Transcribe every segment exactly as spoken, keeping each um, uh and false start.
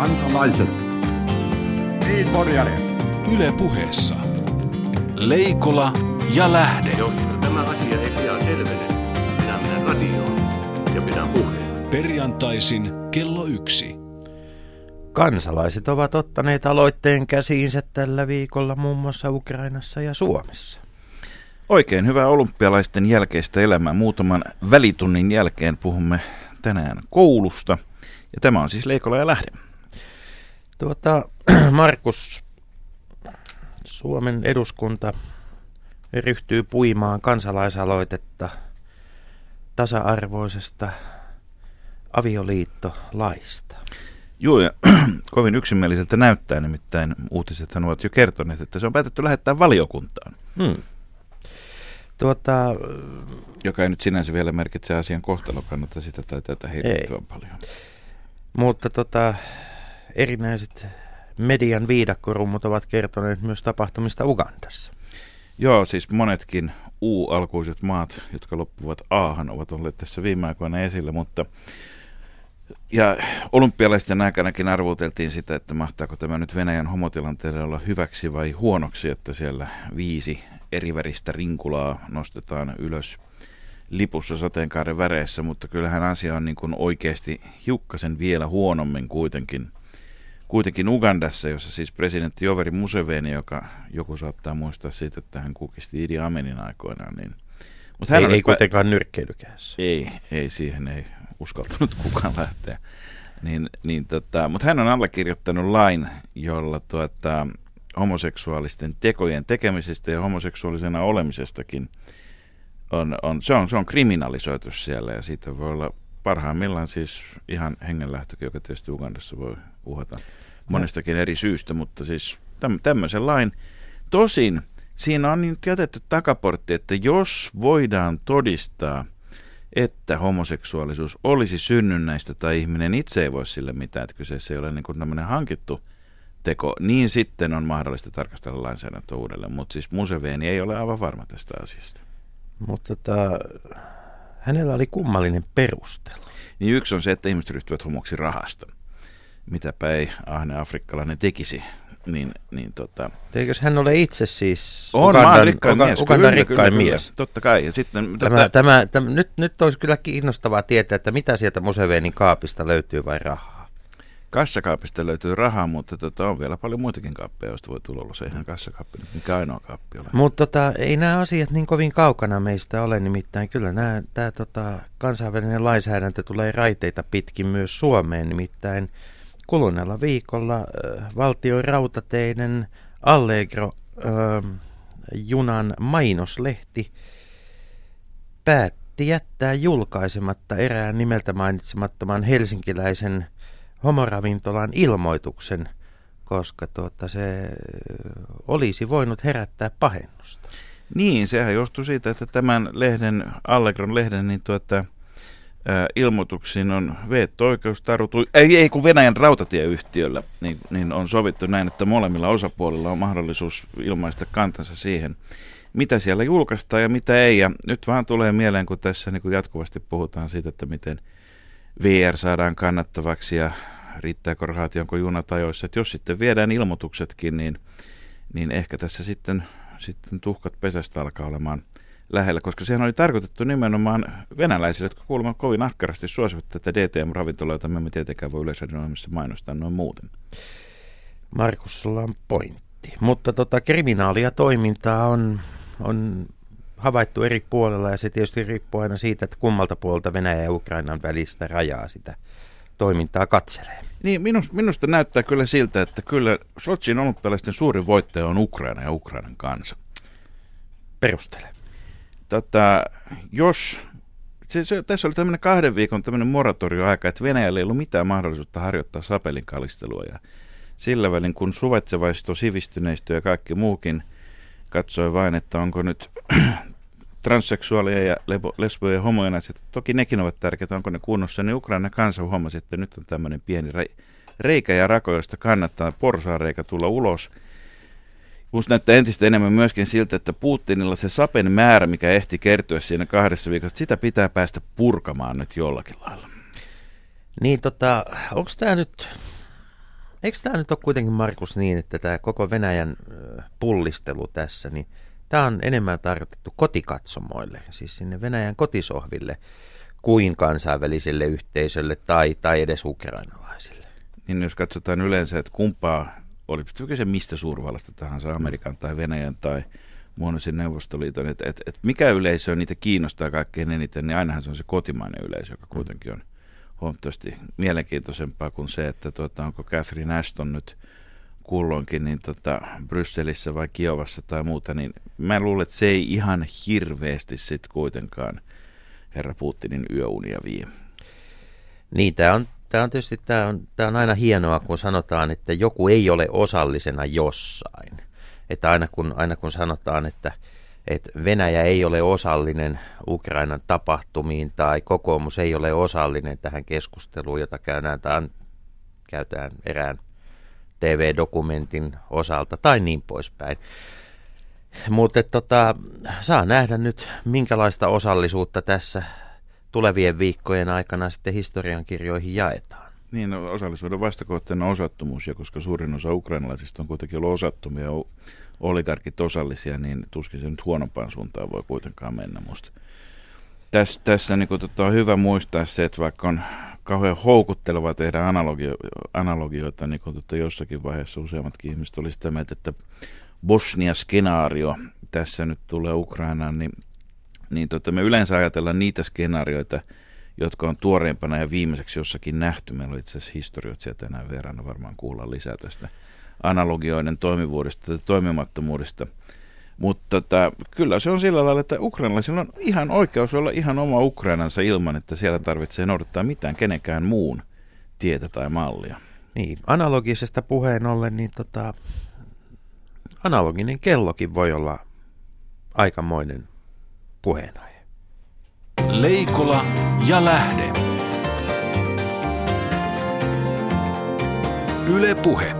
Kansalaiset. Niin Yle Puheessa. Leikola ja Lähde. Jos tämä asia ei pian selvene, minä menen radioon ja pidän puheen. Perjantaisin kello yksi. Kansalaiset ovat ottaneet aloitteen käsiinsä tällä viikolla muun muassa Ukrainassa ja Suomessa. Oikein hyvää olympialaisten jälkeistä elämää. Muutaman välitunnin jälkeen puhumme tänään koulusta. Ja tämä on siis Leikola ja Lähde. Tuota, Markus, Suomen eduskunta ryhtyy puimaan kansalaisaloitetta tasa-arvoisesta avioliittolaista. Joo, ja kovin yksimieliseltä näyttää, nimittäin uutisethan ovat jo kertoneet, että se on päätetty lähettää valiokuntaan. Hmm. Tuota, Joka ei nyt sinänsä vielä merkitse asian kohtalon kannalta sitä tai tätä hirvittävän paljon. Mutta tota, erinäiset median viidakkorummut ovat kertoneet myös tapahtumista Ugandassa. Joo, siis monetkin U-alkuiset maat, jotka loppuvat A-han, ovat olleet tässä viime aikoina esillä, mutta ja olympialaisten aikanakin arvoteltiin sitä, että mahtaako tämä nyt Venäjän homotilanteelle olla hyväksi vai huonoksi, että siellä viisi eriväristä rinkulaa nostetaan ylös lipussa sateenkaaren väreissä, mutta kyllähän asia on niin kuin oikeasti hiukkasen vielä huonommin kuitenkin. Kuitenkin Ugandassa, jossa siis presidentti Yoweri Museveni, joka joku saattaa muistaa siitä, että hän kukisti Idi Aminin aikoinaan. Niin. Mut hän ei ei pä- kuitenkaan nyrkkeilykäessä. Ei, ei, siihen ei uskaltanut kukaan lähteä. Niin, niin tota, mutta hän on allekirjoittanut lain, jolla tuota, homoseksuaalisten tekojen tekemisestä ja homoseksuaalisena olemisestakin on, on, se on, se on kriminalisoitu siellä, ja siitä voi olla parhaimmillaan siis ihan hengenlähtökin, joka tietysti Ugandassa voi uhata monestakin eri syystä, mutta siis täm, tämmöisen lain. Tosin siinä on nyt jätetty takaportti, että jos voidaan todistaa, että homoseksuaalisuus olisi synnynnäistä tai ihminen itse ei voi sille mitään, että kyseessä ei ole niin kuin tämmöinen hankittu teko, niin sitten on mahdollista tarkastella lainsäädäntöä uudelleen, mutta siis Museveni ei ole aivan varma tästä asiasta. Mutta tota, hänellä oli kummallinen perustelu. Niin yksi on se, että ihmiset ryhtyvät homoksi rahasta. Mitäpä ei ahne afrikkalainen tekisi. Niin, niin tota. Eikös hän ole itse siis on, Ugandan rikkain mies? Ugandan rikkain mies. Totta kai. Ja sitten, tämä, tota, tämä, tämä, nyt, nyt olisi kyllä kiinnostavaa tietää, että mitä sieltä Musevenin kaapista löytyy vai rahaa. Kassakaapista löytyy rahaa, mutta tota, on vielä paljon muitakin kaappeja, joista voi tulla, se ihan kassakaappi, mikä ainoa kaappi ole. Mutta tota, ei nämä asiat niin kovin kaukana meistä ole, nimittäin kyllä nämä, tämä tota, kansainvälinen lainsäädäntö tulee raiteita pitkin myös Suomeen, nimittäin kuluneella viikolla valtion rautateiden Allegro-junan mainoslehti päätti jättää julkaisematta erään nimeltä mainitsemattoman helsinkiläisen homoravintolan ilmoituksen, koska tuota se olisi voinut herättää pahennusta. Niin, sehän johtui siitä, että tämän lehden, Allegron lehden, niin tuota ilmoituksiin on veto-oikeus taruttu, ei, ei kun Venäjän rautatieyhtiöllä, niin, niin on sovittu näin, että molemmilla osapuolilla on mahdollisuus ilmaista kantansa siihen, mitä siellä julkaistaan ja mitä ei. Ja nyt vaan tulee mieleen, kun tässä niin kun jatkuvasti puhutaan siitä, että miten V R saadaan kannattavaksi ja riittääkö rahat, onko junat ajoissa. Että jos sitten viedään ilmoituksetkin, niin, niin ehkä tässä sitten, sitten tuhkat pesästä alkaa olemaan lähellä, koska sehän oli tarkoitettu nimenomaan venäläisille, jotka kuulemma kovin ahkerasti suosivat tätä D T M-ravintoloita. Me emme tietenkään voi yleisradioimissa mainostaa noin muuten. Markus, sulla on pointti. Mutta tota, kriminaalia toimintaa on, on havaittu eri puolella, ja se tietysti riippuu aina siitä, että kummalta puolta Venäjä ja Ukrainan välistä rajaa sitä toimintaa katselee. Niin, minusta, minusta näyttää kyllä siltä, että kyllä Sotsin olympialaisten suurin voittaja on Ukraina ja Ukrainan kansa. Perustele. Tota, jos, se, se, tässä oli tämmöinen kahden viikon tämmöinen moratorioaika, että Venäjällä ei ollut mitään mahdollisuutta harjoittaa sapelinkalistelua, ja sillä välin kun suvaitsevaisto, sivistyneistö ja kaikki muukin katsoi vain, että onko nyt transseksuaaleja ja lesboja ja homoja, toki nekin ovat tärkeitä, onko ne kunnossa, niin Ukraina kansa huomasi, että nyt on tämmöinen pieni reikä ja rako, josta kannattaa porsaanreikä tulla ulos. Minusta näyttää entistä enemmän myöskin siltä, että Putinilla se sapen määrä, mikä ehti kertyä siinä kahdessa viikossa, sitä pitää päästä purkamaan nyt jollakin lailla. Niin tota, onko tämä nyt Eikö tämä nyt ole kuitenkin, Markus, niin, että tämä koko Venäjän pullistelu tässä, niin tämä on enemmän tarkoitettu kotikatsomoille, siis sinne Venäjän kotisohville, kuin kansainväliselle yhteisölle tai, tai edes ukrainalaisille? Niin jos katsotaan yleensä, että kumpaa, olipa kyse mistä suurvallasta tahansa, Amerikan tai Venäjän tai muodollisen Neuvostoliiton, että et, et mikä yleisö niitä kiinnostaa kaikkein eniten, niin ainahan se on se kotimainen yleisö, joka kuitenkin on huomattavasti mielenkiintoisempaa kuin se, että tuota, onko Catherine Ashton nyt kulloinkin niin tota, Brysselissä vai Kiovassa tai muuta, niin mä luulen, että se ei ihan hirveästi sit kuitenkaan herra Putinin yöunia vie. Niin, tämä on, tää on tietysti tää on, tää on aina hienoa, kun sanotaan, että joku ei ole osallisena jossain. Että aina kun, aina kun sanotaan, että, että Venäjä ei ole osallinen Ukrainan tapahtumiin tai kokoomus ei ole osallinen tähän keskusteluun, jota käydään, tämän, käytään erään T V-dokumentin osalta tai niin poispäin. Mutta tota, saa nähdä nyt, minkälaista osallisuutta tässä tulevien viikkojen aikana sitten historiankirjoihin jaetaan. Niin, no, osallisuuden vastakohtana on osattomuus, ja koska suurin osa ukrainalaisista on kuitenkin ollut osattomia, oligarkit osallisia, niin tuskin se nyt huonompaan suuntaan voi kuitenkaan mennä musta. Tässä, tässä niin kun, tota, on hyvä muistaa se, että vaikka on kauhean houkuttelevaa tehdä analogio, analogioita, niin kun, tota, jossakin vaiheessa useammatkin ihmiset oli sitä mieltä, että Bosnia-skenaario tässä nyt tulee Ukrainaan, niin, niin tota, me yleensä ajatellaan niitä skenaarioita, jotka on tuoreempana ja viimeiseksi jossakin nähty. Meillä on itse asiassa historioitsija tänään verran, varmaan kuullaan lisää tästä analogioiden toimivuudesta ja toimimattomuudesta. Mutta tota, kyllä se on sillä lailla, että ukrainalaisilla on ihan oikeus olla ihan oma Ukrainansa ilman, että siellä tarvitsee noudattaa mitään kenenkään muun tietä tai mallia. Niin, analogisesta puheen ollen, niin tota, analoginen kellokin voi olla aikamoinen puheenaihe. Leikola ja Lähde. Yle Puhe.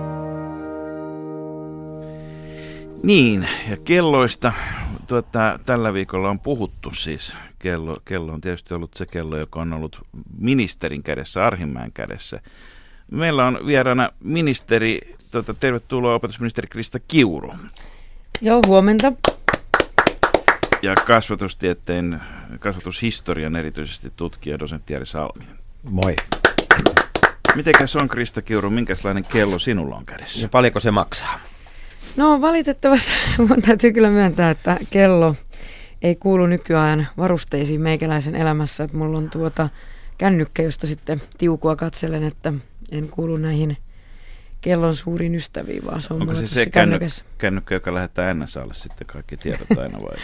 Niin, ja kelloista tuota, tällä viikolla on puhuttu siis. Kello, kello on tietysti ollut se kello, joka on ollut ministerin kädessä, Arhinmäen kädessä. Meillä on vieraana ministeri, tuota, tervetuloa opetusministeri Krista Kiuru. Joo, huomenta. Ja kasvatustieteen, kasvatushistorian erityisesti tutkija, dosentti Jari Salminen. Moi. Mitenkäs on, Krista Kiuru, minkälainen kello sinulla on kädessä? Ja paljonko se maksaa? No valitettavasti, mun täytyy kyllä myöntää, että kello ei kuulu nykyään varusteisiin meikäläisen elämässä. Että mulla on tuota kännykkä, josta sitten tiukua katselen, että en kuulu näihin kellon suurin ystäviin, vaan se on onko se se kännykäs. kännykkä, joka lähettää N S A:lle sitten kaikki tiedot aina vai?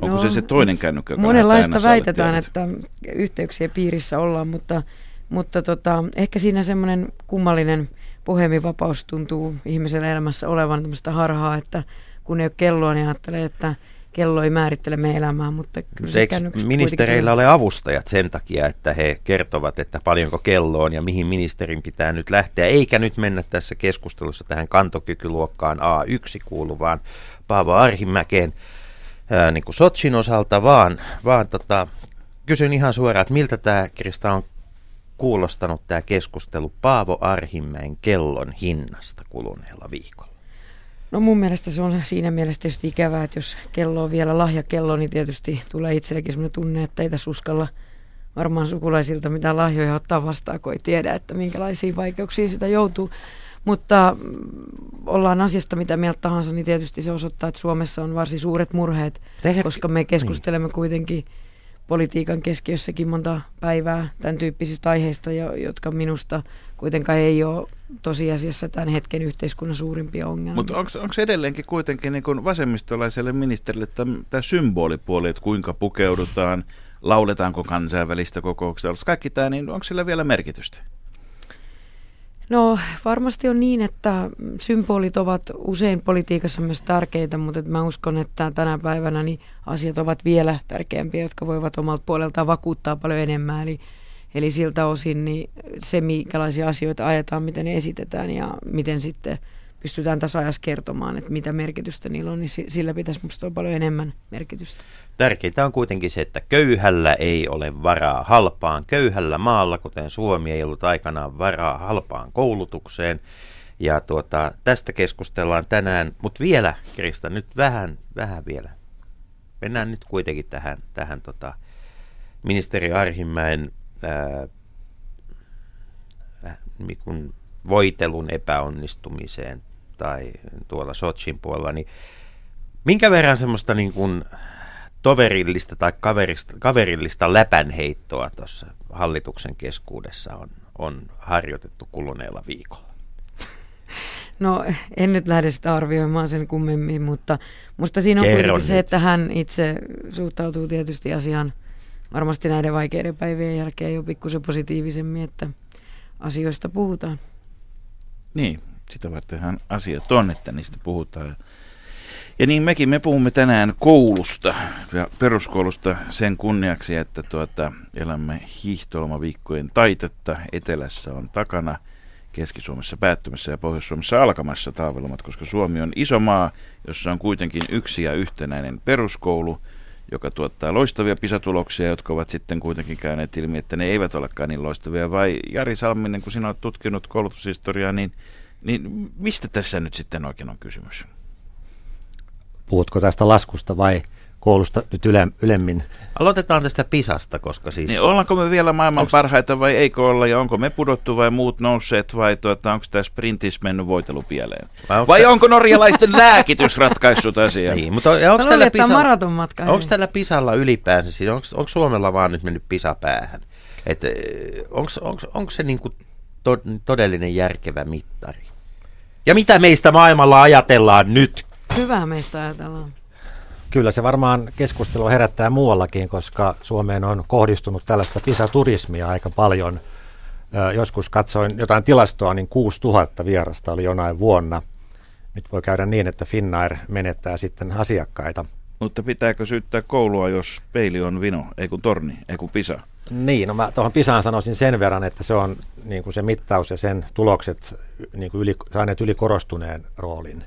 Onko no, se se toinen kännykkä, joka monenlaista väitetään, tiedot? Että yhteyksien piirissä ollaan, mutta, mutta tota, ehkä siinä semmoinen kummallinen puhemivapaus tuntuu ihmisen elämässä olevan tämmöistä harhaa, että kun ei ole kelloa, niin ajattelee, että kello ei määrittele meidän elämää, mutta kyllä se kännykästä ministereillä kuitenkin ole avustajat sen takia, että he kertovat, että paljonko kello on ja mihin ministerin pitää nyt lähteä, eikä nyt mennä tässä keskustelussa tähän kantokykyluokkaan A yksi kuuluvaan Paavo Arhinmäkeen ää, niin kuin Sotsin osalta, vaan, vaan tota, kysyn ihan suoraan, että miltä tämä, Krista, on kuulostanut tämä keskustelu Paavo Arhinmäen kellon hinnasta kuluneella viikolla? No mun mielestä se on siinä mielessä tietysti ikävää, että jos kello on vielä lahjakello, niin tietysti tulee itsellekin sellainen tunne, että ei tässä uskalla varmaan sukulaisilta mitään lahjoja ottaa vastaan, kun ei tiedä, että minkälaisiin vaikeuksiin sitä joutuu. Mutta ollaan asiasta mitä mieltä tahansa, niin tietysti se osoittaa, että Suomessa on varsin suuret murheet, koska me keskustelemme kuitenkin politiikan keskiössäkin monta päivää tämän tyyppisistä aiheista, jotka minusta kuitenkaan ei ole tosiasiassa tämän hetken yhteiskunnan suurimpia ongelmia. Mutta onko edelleenkin kuitenkin niin kuin vasemmistolaiselle ministerille tämä symbolipuoli, että kuinka pukeudutaan, lauletaanko kansainvälistä kokouksista, kaikki tämä, niin onko sillä vielä merkitystä? No varmasti on niin, että symbolit ovat usein politiikassa myös tärkeitä, mutta mä uskon, että tänä päivänä niin asiat ovat vielä tärkeämpiä, jotka voivat omalta puoleltaan vakuuttaa paljon enemmän. Eli, eli siltä osin niin se, minkälaisia asioita ajetaan, miten ne esitetään ja miten sitten pystytään tässä ajassa kertomaan, että mitä merkitystä niillä on, niin sillä pitäisi musta olla paljon enemmän merkitystä. Tärkeintä on kuitenkin se, että köyhällä ei ole varaa halpaan. Köyhällä maalla, kuten Suomi, ei ollut aikanaan varaa halpaan koulutukseen. Ja tuota, tästä keskustellaan tänään, mutta vielä, Krista, nyt vähän, vähän vielä. Mennään nyt kuitenkin tähän, tähän tota, ministeri Arhinmäen ää, kun voitelun epäonnistumiseen tai tuolla Sotsin puolella, niin minkä verran semmoista niin kuin toverillista tai kaverista, kaverillista läpänheittoa tuossa hallituksen keskuudessa on, on harjoitettu kuluneella viikolla? No en nyt lähde sitä arvioimaan sen kummemmin, mutta musta siinä on kuitenkin se, että hän itse suhtautuu tietysti asiaan varmasti näiden vaikeiden päivien jälkeen jo pikkusen positiivisemmin, että asioista puhutaan. Niin, sitä vartenhan asiat on, että niistä puhutaan. Ja niin mekin, me puhumme tänään koulusta ja peruskoulusta sen kunniaksi, että tuota, elämme hiihtolomaviikkojen taitetta. Etelässä on takana, Keski-Suomessa päättymässä ja Pohjois-Suomessa alkamassa taavelomat, koska Suomi on iso maa, jossa on kuitenkin yksi ja yhtenäinen peruskoulu, joka tuottaa loistavia PISA-tuloksia, jotka ovat sitten kuitenkin käyneet ilmi, että ne eivät olekaan niin loistavia. Vai Jari Salminen, kun sinä olet tutkinut koulutushistoriaa, niin, niin mistä tässä nyt sitten oikein on kysymys? Puhutko tästä laskusta vai koulusta nyt yle, ylemmin? Aloitetaan tästä PISasta, koska siis... Niin, ollaanko me vielä maailman onks... parhaita vai eikö olla, ja onko me pudottu vai muut nousseet, vai tuota, onko tässä sprintissä mennyt voitelu pieleen? Vai onko, vai te... onko norjalaisten lääkitys ratkaissut asiaa? Niin, mutta onko tällä, PISalla, tällä PISalla ylipäänsä, siis onko, onko Suomella vaan nyt mennyt PISA päähän? Onko, onko, onko se niinku to, todellinen järkevä mittari? Ja mitä meistä maailmalla ajatellaan nyt? Hyvä meistä ajatellaan. Kyllä se varmaan keskustelua herättää muuallakin, koska Suomeen on kohdistunut tällaista PISA-turismia aika paljon. Joskus katsoin jotain tilastoa, niin kuusituhatta vierasta oli jonain vuonna. Nyt voi käydä niin, että Finnair menettää sitten asiakkaita. Mutta pitääkö syyttää koulua, jos peili on vino, ei kun torni, ei kun PISA? Niin, no mä tuohon PISAan sanoisin sen verran, että se on niin kuin se mittaus ja sen tulokset niin kuin yli, saaneet ylikorostuneen roolin.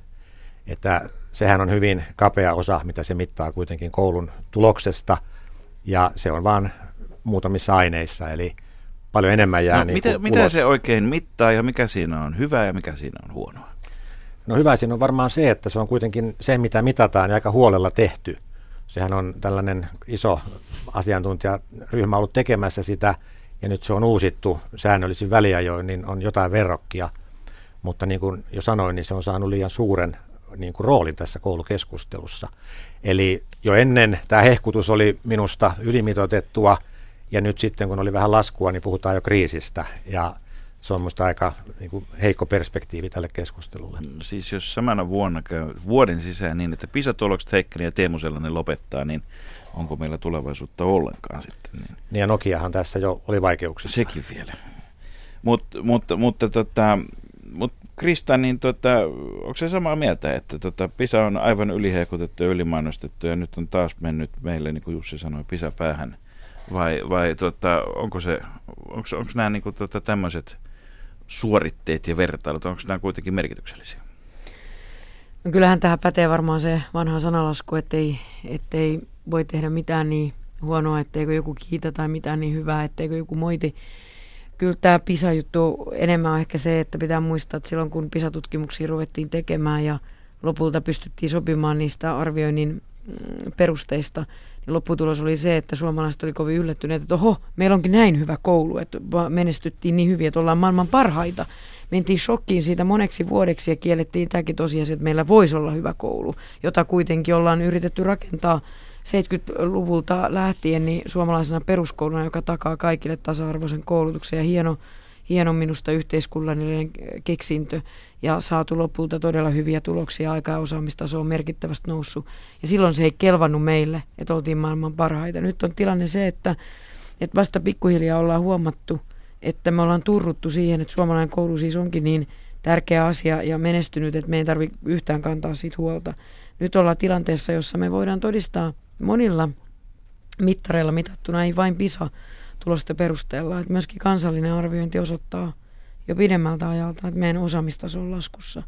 Että sehän on hyvin kapea osa, mitä se mittaa kuitenkin koulun tuloksesta, ja se on vaan muutamissa aineissa, eli paljon enemmän jää no, niin mitä, mitä se oikein mittaa, ja mikä siinä on hyvä, ja mikä siinä on huonoa? No hyvä siinä on varmaan se, että se on kuitenkin se, mitä mitataan, ja aika huolella tehty. Sehän on tällainen iso asiantuntijaryhmä ollut tekemässä sitä, ja nyt se on uusittu säännöllisin väliajoin, niin on jotain verrokkia, mutta niin kuin jo sanoin, niin se on saanut liian suuren niin kuin roolin tässä koulukeskustelussa. Eli jo ennen tämä hehkutus oli minusta ylimitoitettua, ja nyt sitten kun oli vähän laskua, niin puhutaan jo kriisistä, ja se on minusta aika niin kuin heikko perspektiivi tälle keskustelulle. Siis jos samana vuonna käy vuoden sisään niin, että PISA-tulokset heikkeni ja Teemu Sellanen lopettaa, niin onko meillä tulevaisuutta ollenkaan sitten? Niin, niin ja Nokiahan tässä jo oli vaikeuksissa. Sekin vielä. Mut, mut, mutta tota... Mut Krista, niin tota, onko se samaa mieltä, että tota, PISA on aivan yliheikutettu ja ylimainostettu ja nyt on taas mennyt meille, niin kuin Jussi sanoi, PISA päähän? Vai, vai tota, onko se, onko, onko nämä niin kuin, tota, tämmöiset suoritteet ja vertailut, onko nämä kuitenkin merkityksellisiä? No kyllähän tähän pätee varmaan se vanha sanalasku, ettei, ettei voi tehdä mitään niin huonoa, etteikö joku kiitä tai mitään niin hyvää, etteikö joku moiti. Kyllä tämä PISA-juttu enemmän on ehkä se, että pitää muistaa, että silloin kun PISA-tutkimuksia ruvettiin tekemään ja lopulta pystyttiin sopimaan niistä arvioinnin perusteista, niin lopputulos oli se, että suomalaiset oli kovin yllättyneet, että oho, meillä onkin näin hyvä koulu, että menestyttiin niin hyvin, että ollaan maailman parhaita. Mentiin shokkiin siitä moneksi vuodeksi ja kiellettiin tämäkin tosiasia, että meillä voisi olla hyvä koulu, jota kuitenkin ollaan yritetty rakentaa seitsemänkymmentäluvulta lähtien niin suomalaisena peruskouluna, joka takaa kaikille tasa-arvoisen koulutuksen ja hieno, hieno minusta yhteiskunnallinen keksintö ja saatu lopulta todella hyviä tuloksia, aikaa osaamistaso on merkittävästi noussut ja silloin se ei kelvannut meille, että oltiin maailman parhaita. Nyt on tilanne se, että, että vasta pikkuhiljaa ollaan huomattu, että me ollaan turruttu siihen, että suomalainen koulu siis onkin niin tärkeä asia ja menestynyt, että me ei tarvitse yhtään kantaa siitä huolta. Nyt ollaan tilanteessa, jossa me voidaan todistaa monilla mittareilla mitattuna, ei vain PISA-tulosten perusteella, että myöskin kansallinen arviointi osoittaa jo pidemmältä ajalta, että meidän osaamistaso on laskussa.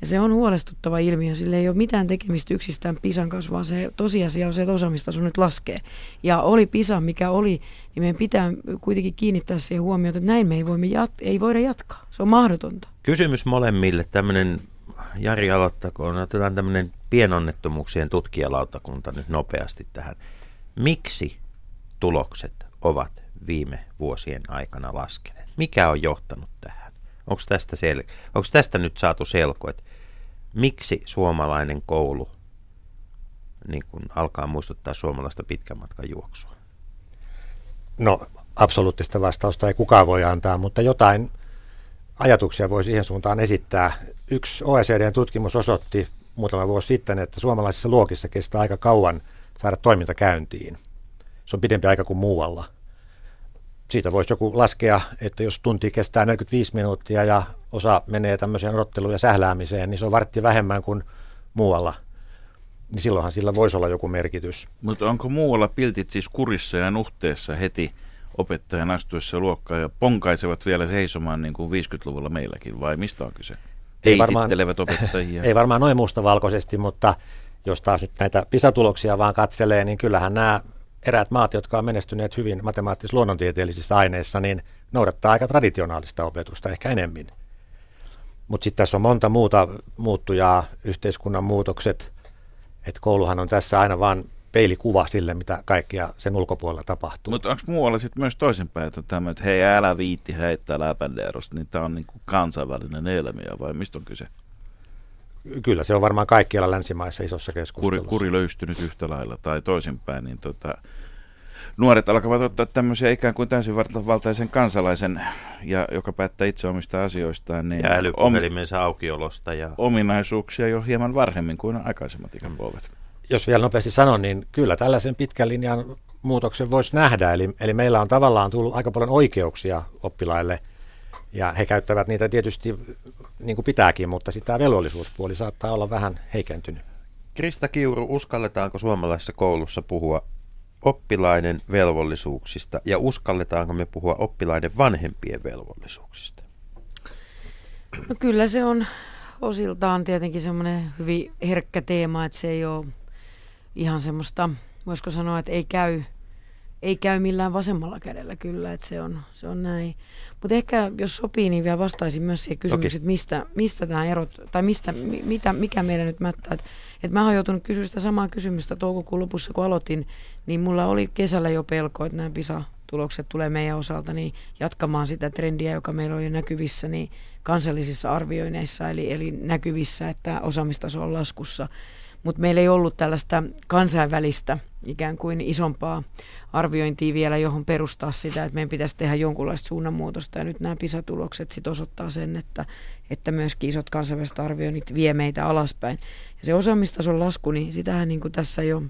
Ja se on huolestuttava ilmiö, sillä ei ole mitään tekemistä yksistään PISAn kanssa, vaan se tosiasia on se, että osaamistaso nyt laskee. Ja oli PISA, mikä oli, niin meidän pitää kuitenkin kiinnittää siihen huomiota, että näin me ei, voimme jat- ei voida jatkaa. Se on mahdotonta. Kysymys molemmille, tämmöinen, Jari aloittakoon, otetaan tämmöinen pienonnettomuuksien tutkijalautakunta nyt nopeasti tähän. Miksi tulokset ovat viime vuosien aikana laskeneet? Mikä on johtanut tähän? Onko tästä, sel- onko tästä nyt saatu selko, että miksi suomalainen koulu niin kun alkaa muistuttaa suomalaista pitkän matkan juoksua? No, absoluuttista vastausta ei kukaan voi antaa, mutta jotain ajatuksia voi siihen suuntaan esittää. Yksi O E C D:n tutkimus osoitti muutama vuosi sitten, että suomalaisissa luokissa kestää aika kauan saada toiminta käyntiin. Se on pidempi aika kuin muualla. Siitä voisi joku laskea, että jos tunti kestää neljäkymmentäviisi minuuttia ja osa menee tämmöiseen odotteluun ja sähläämiseen, niin se on vartti vähemmän kuin muualla. Niin silloinhan sillä voisi olla joku merkitys. Mutta onko muualla piltit siis kurissa ja nuhteessa heti opettajan astuessa luokkaan ja ponkaisevat vielä seisomaan niin kuin viisikymmentäluvulla meilläkin, vai mistä on kyse? Ei varmaan, opettajia. Ei varmaan noin mustavalkoisesti, mutta jos taas nyt näitä PISA-tuloksia vaan katselee, niin kyllähän nämä eräät maat, jotka on menestyneet hyvin matemaattis-luonnontieteellisissä aineissa, niin noudattaa aika traditionaalista opetusta ehkä enemmän. Mutta sitten tässä on monta muuta muuttujaa, yhteiskunnan muutokset, että kouluhan on tässä aina vaan peilikuva sille, mitä kaikkia sen ulkopuolella tapahtuu. Mutta onko muualla sitten myös toisinpäin, että tämä, että hei älä viitti heittää läpändeerosta, niin tämä on niinku kansainvälinen ilmiö, vai mistä on kyse? Kyllä, se on varmaan kaikkialla länsimaissa isossa keskustelussa. Kuri, kuri löystynyt yhtä lailla tai toisinpäin, niin tota, nuoret alkavat ottaa tämmöisiä ikään kuin täysin valtaisen kansalaisen, ja joka päättää itse omista asioistaan, niin ja älypuhelimensä aukiolosta ja ominaisuuksia jo hieman varhemmin kuin aikaisemmat ikäpolvet. Jos vielä nopeasti sanon, niin kyllä tällaisen pitkän linjan muutoksen voisi nähdä, eli, eli meillä on tavallaan tullut aika paljon oikeuksia oppilaille, ja he käyttävät niitä tietysti niin kuin pitääkin, mutta sitten tämä velvollisuuspuoli saattaa olla vähän heikentynyt. Krista Kiuru, uskalletaanko suomalaisessa koulussa puhua oppilaiden velvollisuuksista ja uskalletaanko me puhua oppilaiden vanhempien velvollisuuksista? No kyllä se on osiltaan tietenkin semmoinen hyvin herkkä teema, että se ei ole ihan semmoista, voisiko sanoa, että ei käy. Ei käy millään vasemmalla kädellä kyllä, että se on, se on näin. Mutta ehkä jos sopii, niin vielä vastaisin myös siihen kysymykseen, että mistä, mistä tämä erot, tai mistä, mi, mitä, mikä meidän nyt mättää. Että et mä oon joutunut kysyä sitä samaa kysymystä toukokuun lopussa, kun aloitin, niin mulla oli kesällä jo pelko, että nämä PISA-tulokset tulee meidän osalta niin jatkamaan sitä trendiä, joka meillä on jo näkyvissä niin kansallisissa arvioinneissa, eli, eli näkyvissä, että osaamistaso on laskussa. Mutta meillä ei ollut tällaista kansainvälistä ikään kuin isompaa arviointia vielä, johon perustaa sitä, että meidän pitäisi tehdä jonkunlaista suunnanmuutosta. Ja nyt nämä PISA-tulokset sit osoittaa sen, että, että myöskin isot kansainväliset arvioinnit vie meitä alaspäin. Ja se osaamistason lasku, niin sitähän niin kuin tässä jo,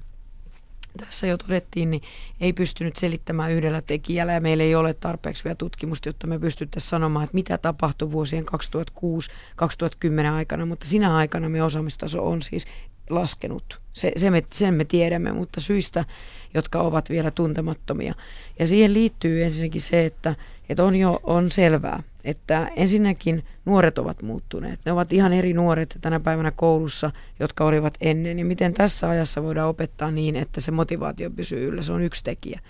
tässä jo todettiin, niin ei pystynyt selittämään yhdellä tekijällä. Ja meillä ei ole tarpeeksi vielä tutkimusta, jotta me pystyttäisiin sanomaan, että mitä tapahtui vuosien kaksituhattakuusi kaksituhattakymmenen aikana. Mutta sinä aikana meidän osaamistaso on siis laskenut. Se, se me, sen me tiedämme, mutta syistä, jotka ovat vielä tuntemattomia. Ja siihen liittyy ensinnäkin se, että, että on jo on selvää, että ensinnäkin nuoret ovat muuttuneet. Ne ovat ihan eri nuoret tänä päivänä koulussa, jotka olivat ennen. Ja miten tässä ajassa voidaan opettaa niin, että se motivaatio pysyy yllä, se on yksi tekijä.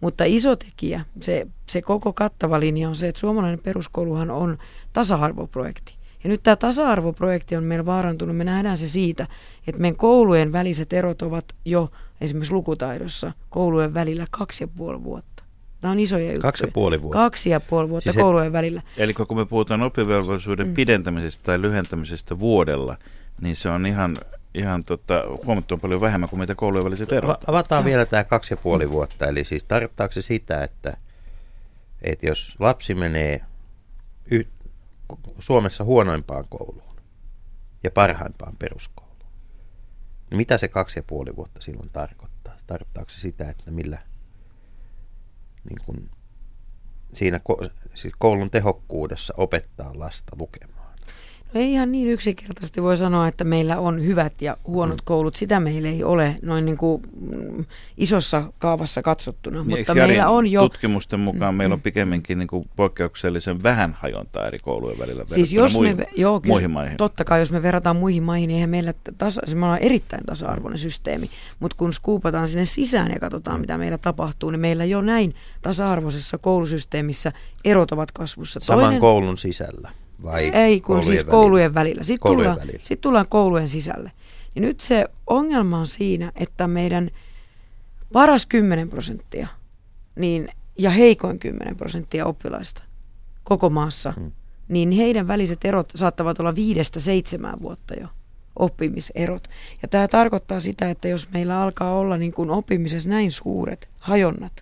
Mutta iso tekijä, se, se koko kattava linja on se, että suomalainen peruskouluhan on tasa-arvoprojekti. Ja nyt tämä tasa-arvoprojekti on meillä vaarantunut. Me nähdään se siitä, että meidän koulujen väliset erot ovat jo esimerkiksi lukutaidossa koulujen välillä kaksi ja puoli vuotta. Tämä on isoja juttuja. Kaksi ja puoli vuotta. Kaksi ja puoli vuotta siis koulujen et, välillä. Eli kun me puhutaan oppivelvollisuuden mm. pidentämisestä tai lyhentämisestä vuodella, niin se on ihan, ihan tota, huomattavan paljon vähemmän kuin mitä koulujen väliset erot. Avataan ja. vielä tämä kaksi ja puoli vuotta. Eli siis tarkoittaako se sitä, että, että jos lapsi menee yhteen, Suomessa huonoimpaan kouluun ja parhaimpaan peruskouluun. Mitä se kaksi ja puoli vuotta silloin tarkoittaa? Tarkoittaako se sitä, että millä niin kun, siinä koulun tehokkuudessa opettaa lasta lukemaan? No ei ihan niin yksinkertaisesti voi sanoa, että meillä on hyvät ja huonot koulut. Sitä meillä ei ole noin niin kuin isossa kaavassa katsottuna. Niin, mutta meillä on jo tutkimusten mukaan meillä on pikemminkin niin kuin poikkeuksellisen vähän hajontaa eri koulujen välillä siis verrattuna jos muihin, me, joo, muihin jos, maihin. Totta kai, jos me verrataan muihin maihin, niin eihän meillä tasa, siis me ollaan erittäin tasa-arvoinen systeemi. Mutta kun skuupataan sinne sisään ja katsotaan, mitä meillä tapahtuu, niin meillä jo näin tasa-arvoisessa koulusysteemissä erot ovat kasvussa. Saman Toinen, koulun sisällä. Vai Ei, kun koulujen siis koulujen välillä. välillä. Sitten koulujen tullaan, välillä. Sit tullaan koulujen sisälle. Ja nyt se ongelma on siinä, että meidän paras kymmenen prosenttia niin, ja heikoin kymmenen prosenttia oppilaista koko maassa, hmm. niin heidän väliset erot saattavat olla viidestä seitsemään vuotta jo, oppimiserot. Ja tämä tarkoittaa sitä, että jos meillä alkaa olla niin kuin oppimisessa näin suuret hajonnat,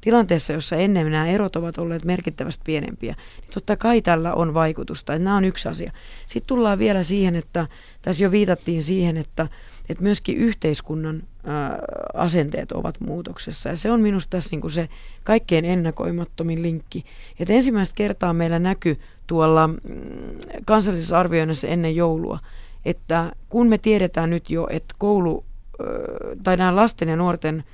tilanteessa, jossa ennen nämä erot ovat olleet merkittävästi pienempiä, niin totta kai tällä on vaikutusta. Nämä on yksi asia. Sitten tullaan vielä siihen, että tässä jo viitattiin siihen, että, että myöskin yhteiskunnan ää, asenteet ovat muutoksessa. Ja se on minusta tässä niin kuin se kaikkein ennakoimattomin linkki. Että ensimmäistä kertaa meillä näkyy tuolla mm, kansallisessa arvioinnissa ennen joulua, että kun me tiedetään nyt jo, että koulu ää, tai nämä lasten ja nuorten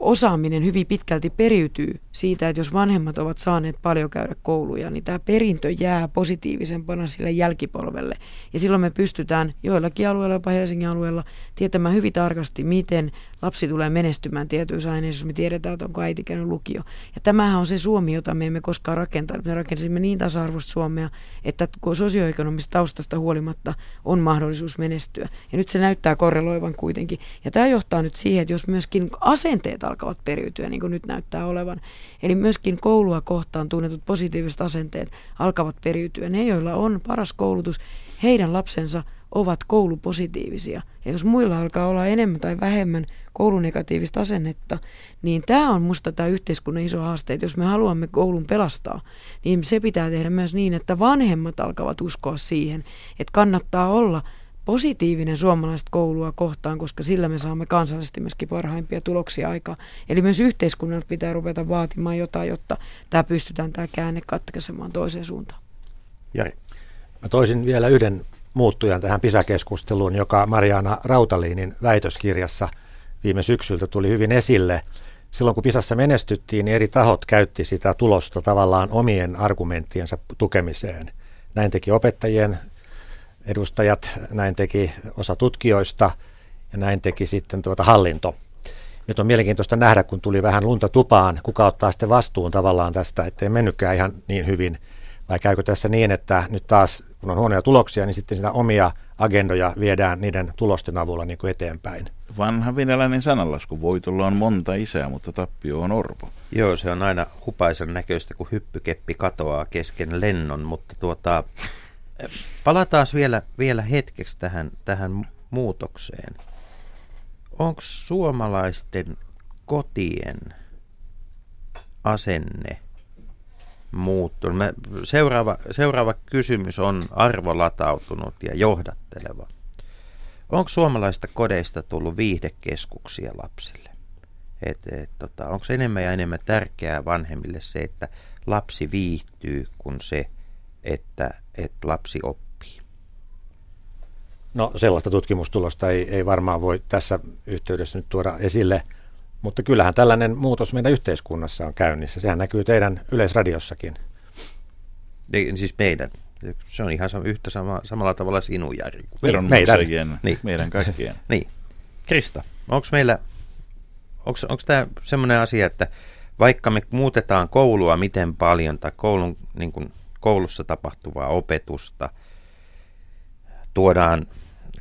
osaaminen hyvin pitkälti periytyy siitä, että jos vanhemmat ovat saaneet paljon käydä kouluja, niin tämä perintö jää positiivisempana sille jälkipolvelle. Ja silloin me pystytään joillakin alueilla, jopa Helsingin alueella, tietämään hyvin tarkasti, miten lapsi tulee menestymään tietyissä aineissa, jos me tiedetään, että onko äiti käynyt lukio. Ja tämähän on se Suomi, jota me emme koskaan rakentaa. Me rakensimme niin tasa-arvoista Suomea, että sosioekonomista taustasta huolimatta on mahdollisuus menestyä. Ja nyt se näyttää korreloivan kuitenkin. Ja tämä johtaa nyt siihen, että jos myöskin asenteet alkavat periytyä, niin kuin nyt näyttää olevan. Eli myöskin koulua kohtaan tunnetut positiiviset asenteet alkavat periytyä. Ne, joilla on paras koulutus, heidän lapsensa ovat koulupositiivisia. Ja jos muilla alkaa olla enemmän tai vähemmän koulunegatiivista asennetta, niin tämä on musta tämä yhteiskunnan iso haaste, että jos me haluamme koulun pelastaa, niin se pitää tehdä myös niin, että vanhemmat alkavat uskoa siihen, että kannattaa olla positiivinen suomalaista koulua kohtaan, koska sillä me saamme kansallisesti myöskin parhaimpia tuloksia aikaan. Eli myös yhteiskunnalta pitää ruveta vaatimaan jotain, jotta tämä pystytään tämä käänne katkaisemaan toiseen suuntaan. Jari. Mä toisin vielä yhden muuttujan tähän PISA-keskusteluun, joka Mariaana Rautaliinin väitöskirjassa viime syksyltä tuli hyvin esille. Silloin kun PISassa menestyttiin, niin eri tahot käytti sitä tulosta tavallaan omien argumenttiensa tukemiseen. Näin teki opettajien edustajat, näin teki osa tutkijoista ja näin teki sitten tuota hallinto. Nyt on mielenkiintoista nähdä, kun tuli vähän lunta tupaan, kuka ottaa sitten vastuun tavallaan tästä, ettei mennytkään ihan niin hyvin. Vai käykö tässä niin, että nyt taas kun on huonoja tuloksia, niin sitten sitä omia agendoja viedään niiden tulosten avulla niin kuin eteenpäin. Vanha venäläinen sananlasku, voitolla on monta isää, mutta tappio on orpo. Joo, se on aina hupaisan näköistä, kun hyppykeppi katoaa kesken lennon, mutta tuota... Palataan vielä, vielä hetkeksi tähän, tähän muutokseen. Onko suomalaisten kotien asenne muuttunut? Mä, seuraava, seuraava kysymys on arvolatautunut ja johdatteleva. Onko suomalaisista kodeista tullut viihdekeskuksia lapsille? Et, et, tota, onko enemmän ja enemmän tärkeää vanhemmille se, että lapsi viihtyy, kun se, että että lapsi oppii? No sellaista tutkimustulosta ei, ei varmaan voi tässä yhteydessä nyt tuoda esille, mutta kyllähän tällainen muutos meidän yhteiskunnassa on käynnissä. Sehän näkyy teidän Yleisradiossakin. Ei, siis meidän. Se on ihan yhtä sama, samalla tavalla sinun, Jari. Meidän. Meidän. Niin. Meidän kaikkien. Niin. Krista, onko meillä, onko tämä semmoinen asia, että vaikka me muutetaan koulua miten paljon tai koulun niin kuin koulussa tapahtuvaa opetusta, tuodaan,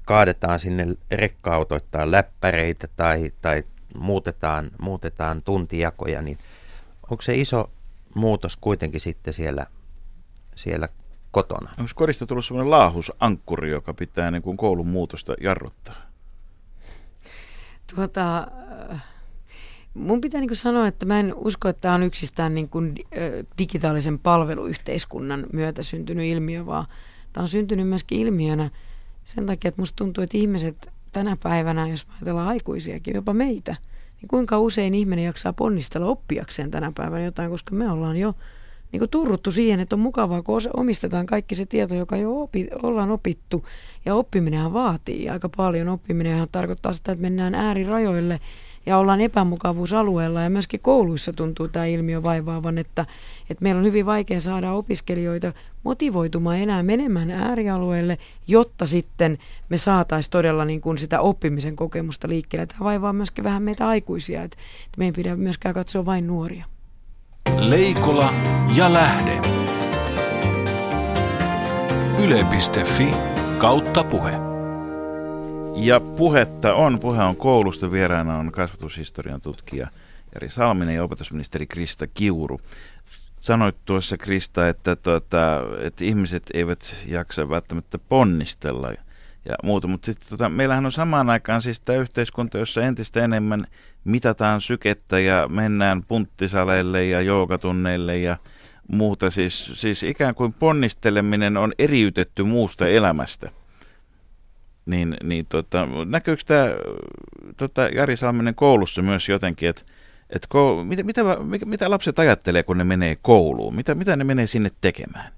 kaadetaan sinne rekka-autoittain läppäreitä tai, tai muutetaan, muutetaan tuntijakoja, niin onko se iso muutos kuitenkin sitten siellä, siellä kotona? Onko kodista tullut sellainen laahusankkuri, joka pitää niin kuin koulun muutosta jarruttaa? Tuota... Mun pitää niin kuin sanoa, että mä en usko, että tämä on yksistään niin kuin digitaalisen palveluyhteiskunnan myötä syntynyt ilmiö, vaan tämä on syntynyt myöskin ilmiönä sen takia, että musta tuntuu, että ihmiset tänä päivänä, jos ajatellaan aikuisiakin, jopa meitä, niin kuinka usein ihminen jaksaa ponnistella oppiakseen tänä päivänä jotain, koska me ollaan jo niin kuin turruttu siihen, että on mukavaa, kun omistetaan kaikki se tieto, joka jo opi, ollaan opittu. Ja oppiminenhan vaatii aika paljon. Oppiminenhan tarkoittaa sitä, että mennään äärirajoille ja ollaan epämukavuusalueella. Ja myöskin kouluissa tuntuu tämä ilmiö vaivaavan, että, että meillä on hyvin vaikea saada opiskelijoita motivoitumaan enää menemään äärialueelle, jotta sitten me saataisiin todella niin kuin sitä oppimisen kokemusta liikkeelle. Tämä vaivaa myöskin vähän meitä aikuisia, että me ei pidä myöskään katsoa vain nuoria. Leikola ja Lähde. Yle piste fi kautta puhe. Ja puhetta on. Puhe on koulusta. Vieraana on kasvatushistorian tutkija Jari Salminen ja opetusministeri Krista Kiuru. Sanoit tuossa, Krista, että, tuota, että ihmiset eivät jaksa välttämättä ponnistella ja muuta, mutta sitten tuota, meillähän on samaan aikaan siis tämä yhteiskunta, jossa entistä enemmän mitataan sykettä ja mennään punttisaleille ja joogatunneille ja muuta. Siis, siis ikään kuin ponnisteleminen on eriytetty muusta elämästä. Niin, niin tota, näkyykö tämä tota, Jari Salminen koulussa myös jotenkin, että et koulu, mitä, mitä, mitä lapset ajattelee, kun ne menee kouluun? Mitä, mitä ne menee sinne tekemään?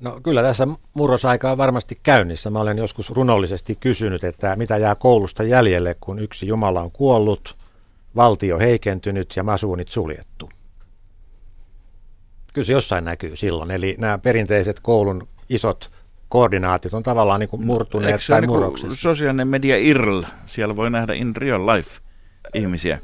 No kyllä tässä murrosaika on varmasti käynnissä. Mä olen joskus runollisesti kysynyt, että mitä jää koulusta jäljelle, kun yksi Jumala on kuollut, valtio heikentynyt ja masuunit suljettu. Kyllä se jossain näkyy silloin. Eli nämä perinteiset koulun isot koordinaatit on tavallaan niin kuin murtuneet no, tai niin murroksessa. Sosiaalinen media I R L, siellä voi nähdä in real life ihmisiä.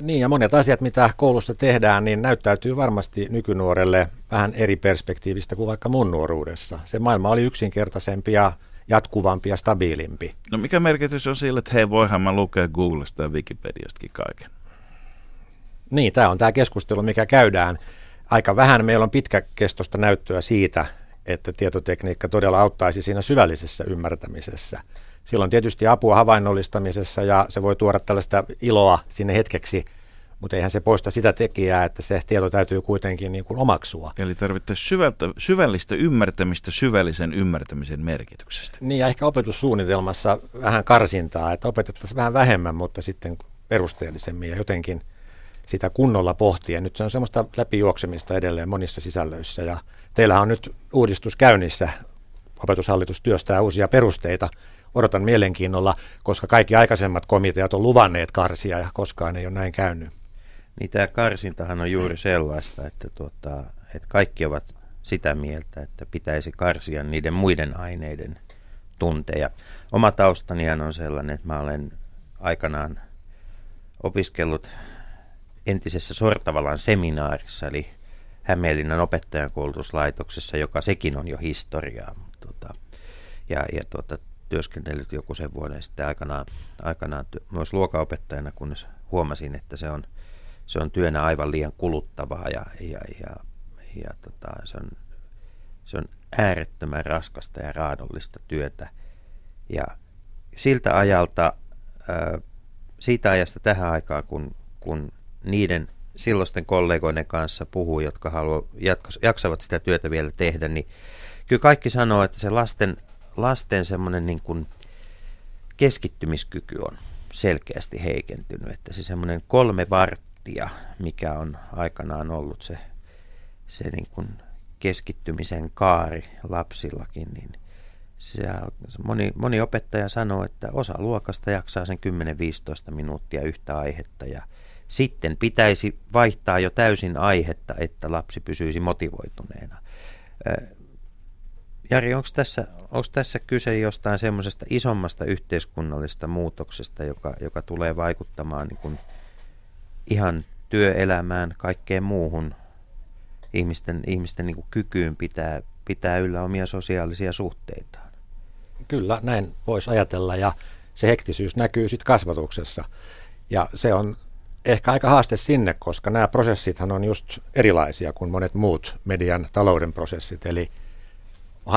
Niin, ja monet asiat, mitä koulusta tehdään, niin näyttäytyy varmasti nykynuorelle vähän eri perspektiivistä kuin vaikka mun nuoruudessa. Se maailma oli yksinkertaisempi ja jatkuvampi ja stabiilimpi. No mikä merkitys on sillä, että hei, voihan mä lukea Googlesta ja Wikipediastakin kaiken? Niin, tämä on tämä keskustelu, mikä käydään. Aika vähän meillä on pitkäkestoista näyttöä siitä, että tietotekniikka todella auttaisi siinä syvällisessä ymmärtämisessä. Silloin tietysti apua havainnollistamisessa ja se voi tuoda tällaista iloa sinne hetkeksi, mutta eihän se poista sitä tekijää, että se tieto täytyy kuitenkin niin kuin omaksua. Eli tarvittaisiin syvältä, syvällistä ymmärtämistä syvällisen ymmärtämisen merkityksestä. Niin ja ehkä opetussuunnitelmassa vähän karsintaa, että opetettaisiin vähän vähemmän, mutta sitten perusteellisemmin ja jotenkin sitä kunnolla pohtia. Nyt se on semmoista läpijuoksemista edelleen monissa sisällöissä ja teillähän on nyt uudistus käynnissä. Opetushallitus työstää uusia perusteita. Odotan mielenkiinnolla, koska kaikki aikaisemmat komiteat on luvanneet karsia ja koskaan ei ole näin käynyt. Niin tämä karsintahan on juuri sellaista, että, tuota, että kaikki ovat sitä mieltä, että pitäisi karsia niiden muiden aineiden tunteja. Oma taustani on sellainen, että mä olen aikanaan opiskellut entisessä Sortavalan seminaarissa, eli Hämeenlinnan opettajankoulutuslaitoksessa, joka sekin on jo historiaa. Tuota, ja ja tuota, työskennellyt joku sen vuoden sitten aikanaan, aikanaan myös luokanopettajana, kunnes huomasin, että se on, se on työnä aivan liian kuluttavaa ja, ja, ja, ja tota, se, on, se on äärettömän raskasta ja raadollista työtä. Ja siltä ajalta, ää, siitä ajasta tähän aikaan, kun, kun niiden silloisten kollegoiden kanssa puhuu, jotka haluaa, jaksavat sitä työtä vielä tehdä, niin kyllä kaikki sanoo, että se lasten Lasten semmoinen niin kuin keskittymiskyky on selkeästi heikentynyt, että se semmoinen kolme varttia, mikä on aikanaan ollut se, se niin kuin keskittymisen kaari lapsillakin, niin se, moni, moni opettaja sanoo, että osa luokasta jaksaa sen kymmenen viisitoista minuuttia yhtä aihetta ja sitten pitäisi vaihtaa jo täysin aihetta, että lapsi pysyisi motivoituneena. Jari, onko tässä, onko tässä kyse jostain semmoisesta isommasta yhteiskunnallisesta muutoksesta, joka, joka tulee vaikuttamaan niin kuin ihan työelämään, kaikkeen muuhun ihmisten, ihmisten niin kuin kykyyn pitää, pitää yllä omia sosiaalisia suhteitaan? Kyllä, näin voisi ajatella ja se hektisyys näkyy sitten kasvatuksessa ja se on ehkä aika haaste sinne, koska nämä prosessithan on just erilaisia kuin monet muut median talouden prosessit, eli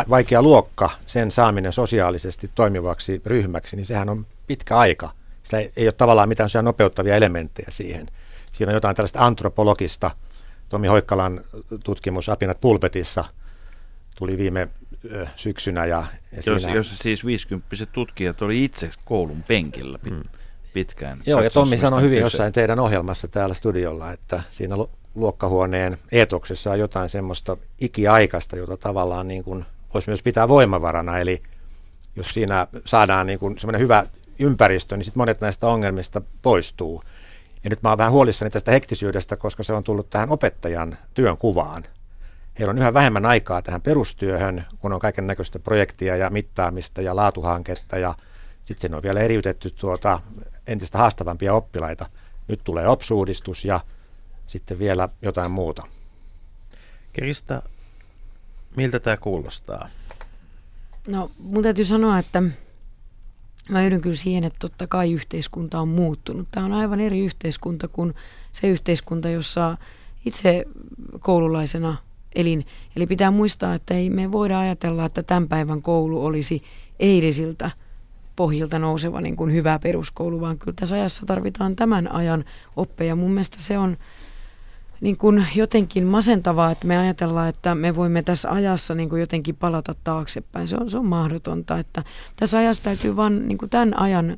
vaikea luokka, sen saaminen sosiaalisesti toimivaksi ryhmäksi, niin sehän on pitkä aika. Sitä ei ole tavallaan mitään nopeuttavia elementtejä siihen. Siinä on jotain tällaista antropologista. Tomi Hoikkalan tutkimus Apinat pulpetissa tuli viime syksynä. Ja, ja jos, siinä... jos siis viisikymppiset tutkijat oli itse koulun penkillä pitkään. Mm. Joo, ja Tommi sanoi hyvin jossain teidän ohjelmassa täällä studiolla, että siinä luokkahuoneen eetoksessa on jotain semmoista ikiaikaista, jota tavallaan niin kuin voisi myös pitää voimavarana. Eli jos siinä saadaan niin kuin semmoinen hyvä ympäristö, niin sitten monet näistä ongelmista poistuu. Ja nyt mä oon vähän huolissani tästä hektisyydestä, koska se on tullut tähän opettajan työn kuvaan. Heillä on yhä vähemmän aikaa tähän perustyöhön, kun on kaiken näköistä projektia ja mittaamista ja laatuhanketta. Ja sitten sen on vielä eriytetty tuota entistä haastavampia oppilaita. Nyt tulee O P S-uudistus ja sitten vielä jotain muuta. Krista, miltä tämä kuulostaa? No, mun täytyy sanoa, että mä yhdyn kyllä siihen, että totta kai yhteiskunta on muuttunut. Tämä on aivan eri yhteiskunta kuin se yhteiskunta, jossa itse koululaisena elin. Eli pitää muistaa, että ei me voida ajatella, että tämän päivän koulu olisi eilisiltä pohjilta nouseva niin kuin hyvä peruskoulu, vaan kyllä tässä ajassa tarvitaan tämän ajan oppeja. Mun mielestä se on niin kuin jotenkin masentavaa, että me ajatellaan, että me voimme tässä ajassa niin kuin jotenkin palata taaksepäin. Se on, se on mahdotonta, että tässä ajassa täytyy vaan niin kuin tämän ajan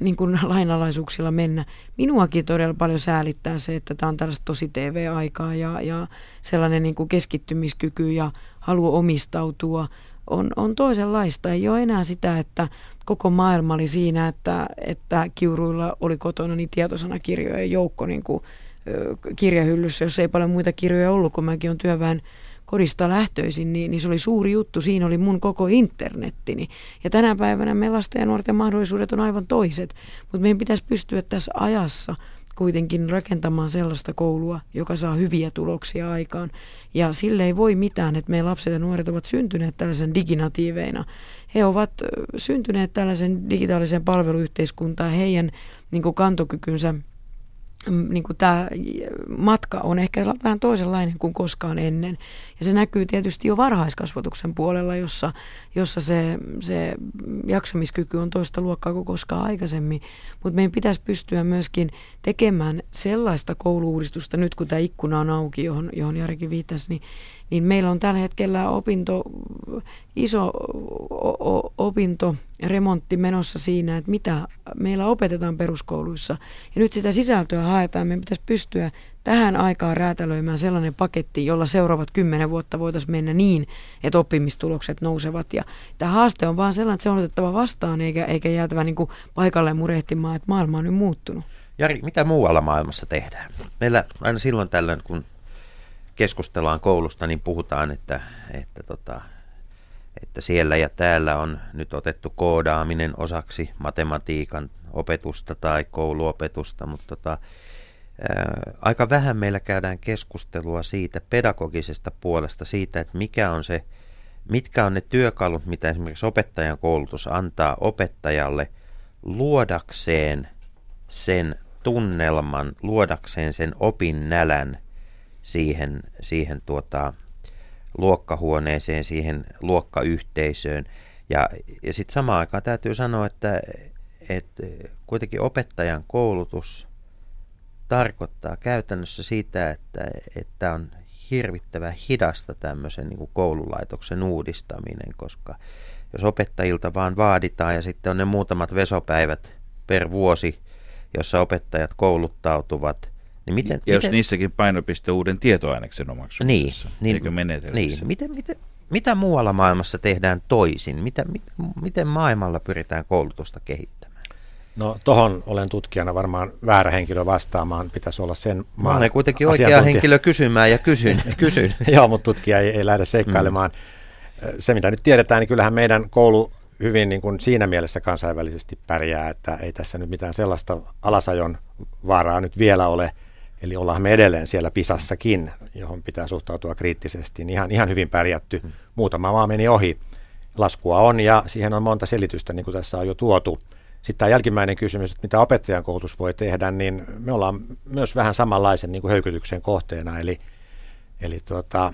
niin kuin lainalaisuuksilla mennä. Minuakin todella paljon säälittää se, että tämä on tällaista tosi T V-aikaa ja, ja sellainen niin kuin keskittymiskyky ja halu omistautua on, on toisenlaista. Ei ole enää sitä, että koko maailma oli siinä, että, että Kiuruilla oli kotona niin tietosanakirjojen joukko niin kuin kirjahyllyssä, jos ei paljon muita kirjoja ollut, kun mäkin olen työväen kodista lähtöisin, niin, niin se oli suuri juttu. Siinä oli mun koko internettini. Ja tänä päivänä meidän lasten ja nuorten mahdollisuudet on aivan toiset. Mutta meidän pitäisi pystyä tässä ajassa kuitenkin rakentamaan sellaista koulua, joka saa hyviä tuloksia aikaan. Ja sille ei voi mitään, että meidän lapset ja nuoret ovat syntyneet tällaisen diginatiiveina. He ovat syntyneet tällaisen digitaaliseen palveluyhteiskuntaan. Heidän niin kuin kantokykynsä niin kuin tämä matka on ehkä vähän toisenlainen kuin koskaan ennen. Ja se näkyy tietysti jo varhaiskasvatuksen puolella, jossa, jossa se, se jaksamiskyky on toista luokkaa kuin koskaan aikaisemmin. Mutta meidän pitäisi pystyä myöskin tekemään sellaista koulu-uudistusta, nyt kun tämä ikkuna on auki, johon, johon Jarikin viittasi, niin, niin meillä on tällä hetkellä opinto, iso opintoremontti menossa siinä, että mitä meillä opetetaan peruskouluissa. Ja nyt sitä sisältöä haetaan. Meidän pitäisi pystyä tähän aikaan räätälöimään sellainen paketti, jolla seuraavat kymmenen vuotta voitaisiin mennä niin, että oppimistulokset nousevat. Ja tämä haaste on vaan sellainen, että se on otettava vastaan, eikä, eikä jäätävä niin kuin paikalleen murehtimaan, että maailma on nyt muuttunut. Jari, mitä muualla maailmassa tehdään? Meillä aina silloin tällöin, kun keskustellaan koulusta, niin puhutaan, että, että, tota, että siellä ja täällä on nyt otettu koodaaminen osaksi matematiikan opetusta tai kouluopetusta, mutta tota, ää, aika vähän meillä käydään keskustelua siitä pedagogisesta puolesta, siitä, että mikä on se, mitkä on ne työkalut, mitä esimerkiksi opettajan koulutus antaa opettajalle luodakseen sen tunnelman, luodakseen sen opinnälän siihen, siihen tuota, luokkahuoneeseen, siihen luokkayhteisöön. Ja, ja sitten samaan aikaan täytyy sanoa, että et kuitenkin opettajan koulutus tarkoittaa käytännössä sitä, että, että on hirvittävän hidasta tämmöisen niin kuin koululaitoksen uudistaminen, koska jos opettajilta vaan vaaditaan ja sitten on ne muutamat vesopäivät per vuosi, jossa opettajat kouluttautuvat, niin miten, ja jos miten, niissäkin painopiste uuden tietoaineksen omaksumisessa, niin, eikö menetelmissä? Niin, miten, miten, mitä muualla maailmassa tehdään toisin? Mitä, mit, miten maailmalla pyritään koulutusta kehittämään? No tohon olen tutkijana varmaan väärä henkilö vastaamaan. Pitäisi olla sen maan olen kuitenkin oikea henkilö kysymään ja kysyn. kysyn. Joo, mutta tutkija ei, ei lähde seikkailemaan. Mm. Se mitä nyt tiedetään, niin kyllähän meidän koulu hyvin niin kuin siinä mielessä kansainvälisesti pärjää, että ei tässä nyt mitään sellaista alasajon vaaraa nyt vielä ole. Eli ollaan me edelleen siellä PISassakin, johon pitää suhtautua kriittisesti. Ihan, ihan hyvin pärjätty. Muutama maa meni ohi. Laskua on ja siihen on monta selitystä, niin kuin tässä on jo tuotu. Sitten tämä jälkimmäinen kysymys, että mitä opettajan koulutus voi tehdä, niin me ollaan myös vähän samanlaisen niin kuin höykytyksen kohteena. Eli, eli tuota,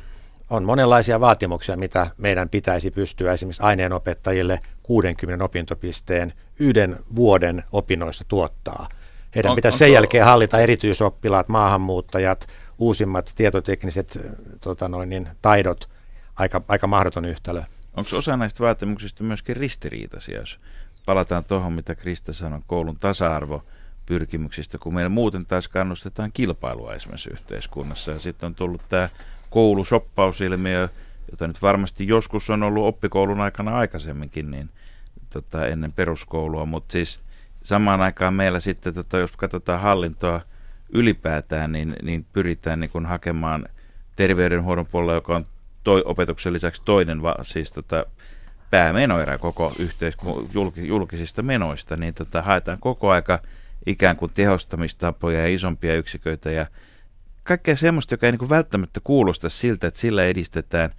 on monenlaisia vaatimuksia, mitä meidän pitäisi pystyä esimerkiksi aineenopettajille kuusikymmentä opintopisteen yhden vuoden opinnoissa tuottaa. Heidän pitäisi sen jälkeen hallita erityisoppilaat, maahanmuuttajat, uusimmat tietotekniset tota noin, niin, taidot. Aika, aika mahdoton yhtälö. Onko osa näistä vaatimuksista myöskin ristiriitaisia? Jos palataan tuohon, mitä Krista sanoi, koulun tasa-arvo pyrkimyksistä, kun meillä muuten taas kannustetaan kilpailua esimerkiksi yhteiskunnassa. Ja sitten on tullut tämä koulushoppausilmiö, jota nyt varmasti joskus on ollut oppikoulun aikana aikaisemminkin, niin tota, ennen peruskoulua, mutta siis samaan aikaan meillä sitten, tota, jos katsotaan hallintoa ylipäätään, niin, niin pyritään niin kun hakemaan terveydenhuollon puolella, joka on toi, opetuksen lisäksi toinen, va, siis tota, päämenoerä koko yhteiskunnan julk, julkisista menoista, niin tota, haetaan koko aika ikään kuin tehostamistapoja ja isompia yksiköitä ja kaikkea semmoista, joka ei niin kuin välttämättä kuulosta siltä, että sillä edistetään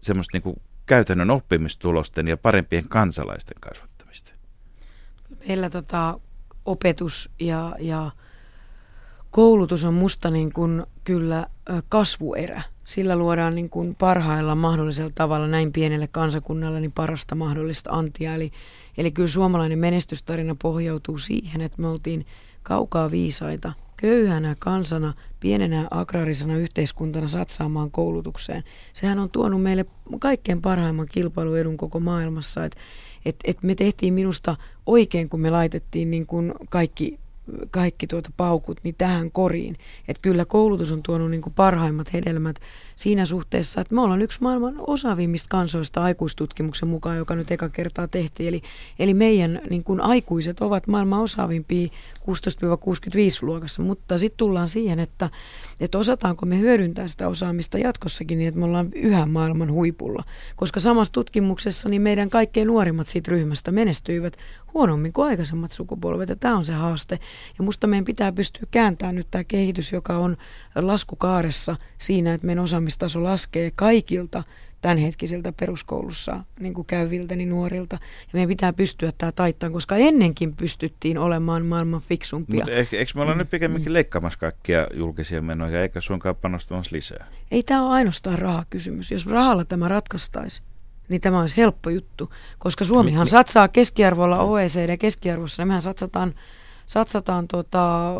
semmoista niin kuin käytännön oppimistulosten ja parempien kansalaisten kasvattamista. Meillä tota, opetus ja, ja koulutus on musta niin kuin kyllä kasvuerä. Sillä luodaan niin kuin parhailla mahdollisella tavalla näin pienelle kansakunnalle niin parasta mahdollista antia. Eli, eli kyllä suomalainen menestystarina pohjautuu siihen, että me oltiin kaukaa viisaita köyhänä kansana, pienenä agrarisena yhteiskuntana satsaamaan koulutukseen. Sehän on tuonut meille kaikkein parhaimman kilpailuedun koko maailmassa. Et, et, et me tehtiin minusta oikein, kun me laitettiin niin kun kaikki, kaikki tuota paukut niin tähän koriin. Et kyllä koulutus on tuonut niin kun parhaimmat hedelmät siinä suhteessa, että me ollaan yksi maailman osaavimmista kansoista aikuistutkimuksen mukaan, joka nyt eka kertaa tehtiin. Eli, eli meidän niin kun aikuiset ovat maailman osaavimpia kuusitoista kuusikymmentäviisi luokassa, mutta sitten tullaan siihen, että, että osataanko me hyödyntää sitä osaamista jatkossakin niin, että me ollaan yhä maailman huipulla. Koska samassa tutkimuksessa niin meidän kaikkein nuorimmat siitä ryhmästä menestyivät huonommin kuin aikaisemmat sukupolvet, ja tämä on se haaste. Ja musta meidän pitää pystyä kääntämään nyt tämä kehitys, joka on laskukaaressa siinä, että meidän osaamistaso laskee kaikilta tämänhetkisiltä peruskoulussa niin kuin käyviltä niin nuorilta. Ja meidän pitää pystyä tämä taittamaan, koska ennenkin pystyttiin olemaan maailman fiksumpia. Mutta eikö me olla nyt pikemminkin leikkaamassa kaikkia julkisia menoja, eikä suinkaan panostamassa lisää? Ei tämä ole ainoastaan rahakysymys. Jos rahalla tämä ratkaistaisi, niin tämä olisi helppo juttu, koska Suomihan satsaa keskiarvolla O E C D keskiarvossa, niin mehän satsataan... Satsataan, tota,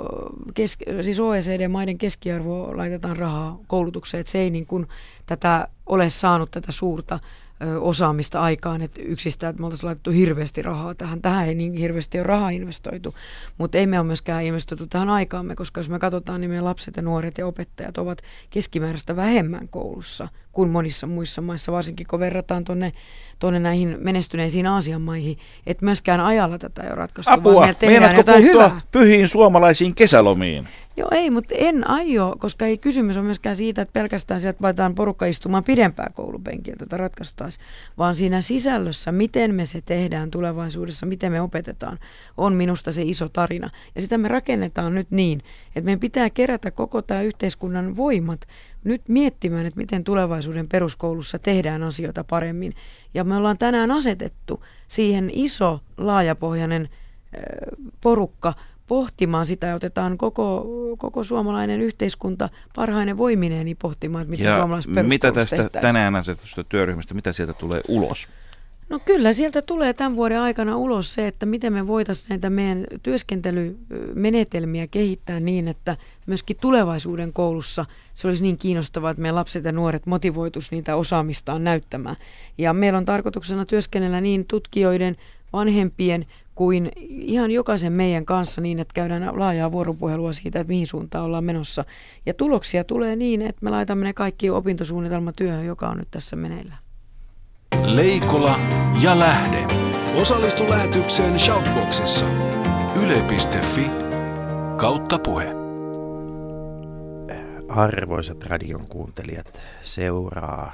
keski, siis O E C D-maiden keskiarvoa laitetaan rahaa koulutukseen, että se ei niin kuin tätä ole saanut tätä suurta ö, osaamista aikaan, että yksistään, että me oltaisiin laitettu hirveästi rahaa tähän. Tähän ei niin hirveästi ole rahaa investoitu, mutta ei me ole myöskään investoitu tähän aikaamme, koska jos me katsotaan, niin meidän lapset ja nuoret ja opettajat ovat keskimääräistä vähemmän koulussa kuin monissa muissa maissa, varsinkin kun verrataan tuonne tuonne näihin menestyneisiin Aasian maihin, että myöskään ajalla tätä ei ole ratkaistu. Apua, meinaatko puuttua hyvää pyhiin suomalaisiin kesälomiin? Joo, ei, mutta en aio, koska ei kysymys on myöskään siitä, että pelkästään sieltä laitetaan porukka istumaan pidempään koulupenkiltä, tätä ratkaistaisiin, vaan siinä sisällössä, miten me se tehdään tulevaisuudessa, miten me opetetaan, on minusta se iso tarina. Ja sitä me rakennetaan nyt niin, että meidän pitää kerätä koko tämä yhteiskunnan voimat nyt miettimään, että miten tulevaisuuden peruskoulussa tehdään asioita paremmin. Ja me ollaan tänään asetettu siihen iso, laajapohjainen porukka pohtimaan sitä, ja otetaan koko, koko suomalainen yhteiskunta parhainen voimineen niin pohtimaan, että miten suomalaiset peruskoulussa tehtäisiin. Mitä tästä tänään asetusta työryhmästä, mitä sieltä tulee ulos? No kyllä, sieltä tulee tämän vuoden aikana ulos se, että miten me voitaisiin näitä meidän työskentelymenetelmiä kehittää niin, että myöskin tulevaisuuden koulussa se olisi niin kiinnostavaa, että meidän lapset ja nuoret motivoituisi niitä osaamistaan näyttämään. Ja meillä on tarkoituksena työskennellä niin tutkijoiden, vanhempien kuin ihan jokaisen meidän kanssa niin, että käydään laajaa vuoropuhelua siitä, että mihin suuntaan ollaan menossa. Ja tuloksia tulee niin, että me laitamme ne kaikki opintosuunnitelmatyöhön, joka on nyt tässä meneillään. Leikola ja Lähde. Osallistu lähetykseen Shoutboxissa. Yle piste fi kautta puhe. Arvoisat radion kuuntelijat, seuraa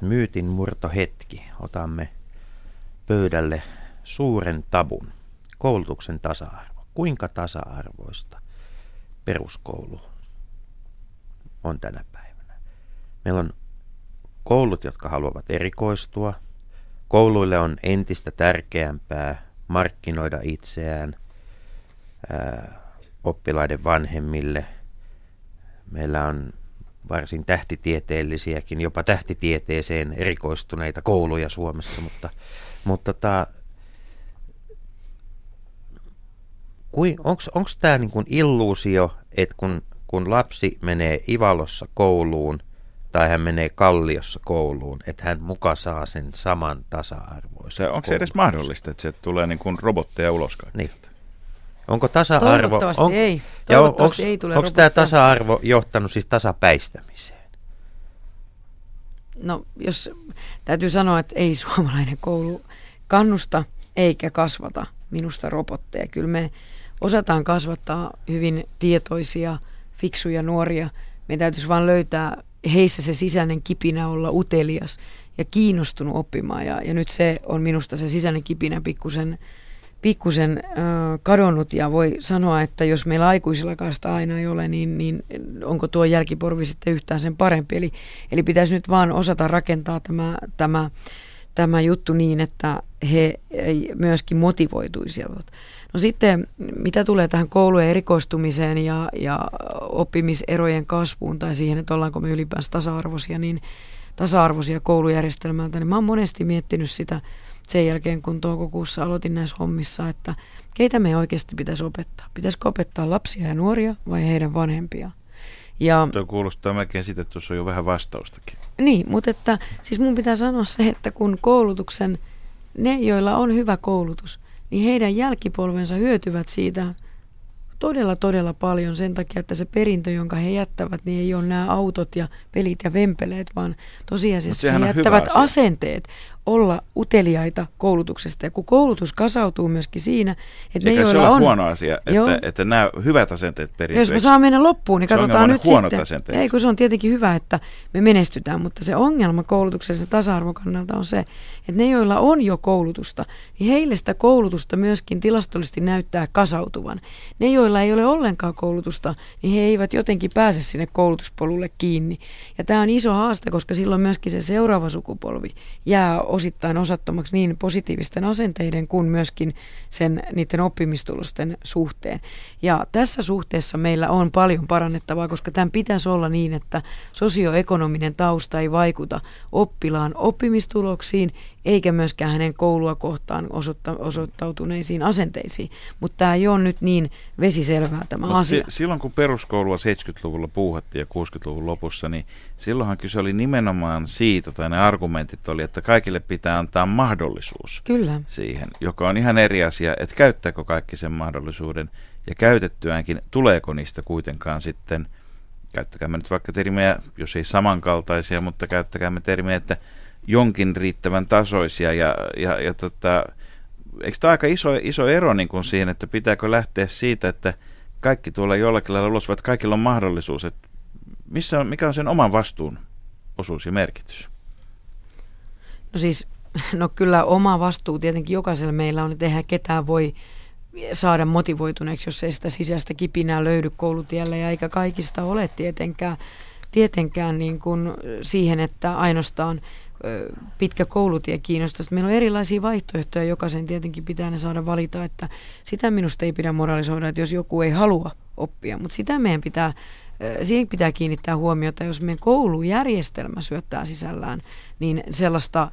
myytin murtohetki. Otamme pöydälle suuren tabun. Koulutuksen tasa-arvo. Kuinka tasa-arvoista peruskoulu on tänä päivänä? Meillä on koulut, jotka haluavat erikoistua. Kouluille on entistä tärkeämpää markkinoida itseään ää, oppilaiden vanhemmille. Meillä on varsin tähtitieteellisiäkin, jopa tähtitieteeseen erikoistuneita kouluja Suomessa, mutta, mutta tää, onko tämä niinku illuusio, että kun, kun lapsi menee Ivalossa kouluun, tai hän menee Kalliossa kouluun, että hän muka saa sen saman tasa-arvoisen. Onko se edes mahdollista, että se tulee niin kuin robotteja ulos kaikilta? Niin. Onko tasa-arvo? Toivottavasti on, ei. Toivottavasti onks, ei tule onko tämä tasa-arvo johtanut siis tasapäistämiseen? No, jos täytyy sanoa, että ei suomalainen koulu kannusta eikä kasvata minusta robotteja. Kyllä me osataan kasvattaa hyvin tietoisia, fiksuja nuoria. Me täytyisi vaan löytää heissä se sisäinen kipinä olla utelias ja kiinnostunut oppimaan. Ja, ja nyt se on minusta se sisäinen kipinä pikkusen, pikkusen äh, kadonnut. Ja voi sanoa, että jos meillä aikuisillakaan sitä aina ei ole, niin, niin onko tuo jälkiporvi sitten yhtään sen parempi. Eli, eli pitäisi nyt vaan osata rakentaa tämä, tämä, tämä juttu niin, että he myöskin motivoituisivat. No sitten, mitä tulee tähän koulujen erikoistumiseen ja, ja oppimiserojen kasvuun tai siihen, että ollaanko me ylipäänsä tasa-arvoisia, niin tasa-arvoisia koulujärjestelmältä, niin mä oon monesti miettinyt sitä sen jälkeen, kun toukokuussa aloitin näissä hommissa, että keitä me oikeasti pitäisi opettaa. Pitäisikö opettaa lapsia ja nuoria vai heidän vanhempiaan? Ja, tuo kuulostaa melkein siitä, että tuossa on jo vähän vastaustakin. Niin, mutta että, siis mun pitää sanoa se, että kun koulutuksen, ne joilla on hyvä koulutus, niin heidän jälkipolvensa hyötyvät siitä todella, todella paljon sen takia, että se perintö, jonka he jättävät, niin ei ole nämä autot ja pelit ja vempeleet, vaan tosiasiassa he jättävät asenteet olla uteliaita koulutuksesta. Ja kun koulutus kasautuu myöskin siinä, että eikä ne, joilla on... se ole huono asia, että, että nämä hyvät asenteet perintöiksi... Jos me saa mennä loppuun, niin katsotaan nyt sitten. Asenteet. Ei, kun se on tietenkin hyvä, että me menestytään, mutta se ongelma koulutuksessa tasa-arvon kannalta on se, että ne, joilla on jo koulutusta, niin heille sitä koulutusta myöskin tilastollisesti näyttää kasautuvan. Ne, joilla ei ole ollenkaan koulutusta, niin he eivät jotenkin pääse sinne koulutuspolulle kiinni. Ja tämä on iso haaste, koska silloin myöskin se seuraava sukupolvi jää osittain osattomaksi niin positiivisten asenteiden kuin myöskin sen, niiden oppimistulosten suhteen. Ja tässä suhteessa meillä on paljon parannettavaa, koska tämän pitäisi olla niin, että sosioekonominen tausta ei vaikuta oppilaan oppimistuloksiin eikä myöskään hänen koulua kohtaan osoitta, osoittautuneisiin asenteisiin. Mutta tämä ei ole nyt niin vesiselvää tämä Mut asia. Si- silloin kun peruskoulua seitsemänkymmentäluvulla puuhattiin ja kuudenkymmenenluvun lopussa, niin silloinhan kyse oli nimenomaan siitä, tai ne argumentit oli, että kaikille pitää antaa mahdollisuus Kyllä. siihen, joka on ihan eri asia, että käyttääkö kaikki sen mahdollisuuden ja käytettyäänkin, tuleeko niistä kuitenkaan sitten, käyttäkäämme nyt vaikka termejä, jos ei samankaltaisia, mutta käyttäkäämme termejä, että jonkin riittävän tasoisia ja, ja, ja tota, eikö tämä aika iso, iso ero niin kuin siihen, että pitääkö lähteä siitä, että kaikki tuolla jollakin lailla ulos, vaikka kaikilla on mahdollisuus, että missä, mikä on sen oman vastuun osuus ja merkitys? No siis, no kyllä oma vastuu tietenkin jokaisella meillä on, että eihän ketään voi saada motivoituneeksi, jos ei sitä sisäistä kipinää löydy koulutiellä ja eikä kaikista ole tietenkään, tietenkään niin kuin siihen, että ainoastaan pitkä koulutie kiinnostaa. Meillä on erilaisia vaihtoehtoja, jokaisen tietenkin pitää ne saada valita, että sitä minusta ei pidä moralisoida, että jos joku ei halua oppia, mutta sitä meidän pitää, siihen pitää kiinnittää huomiota, jos meidän koulujärjestelmä syöttää sisällään, niin sellaista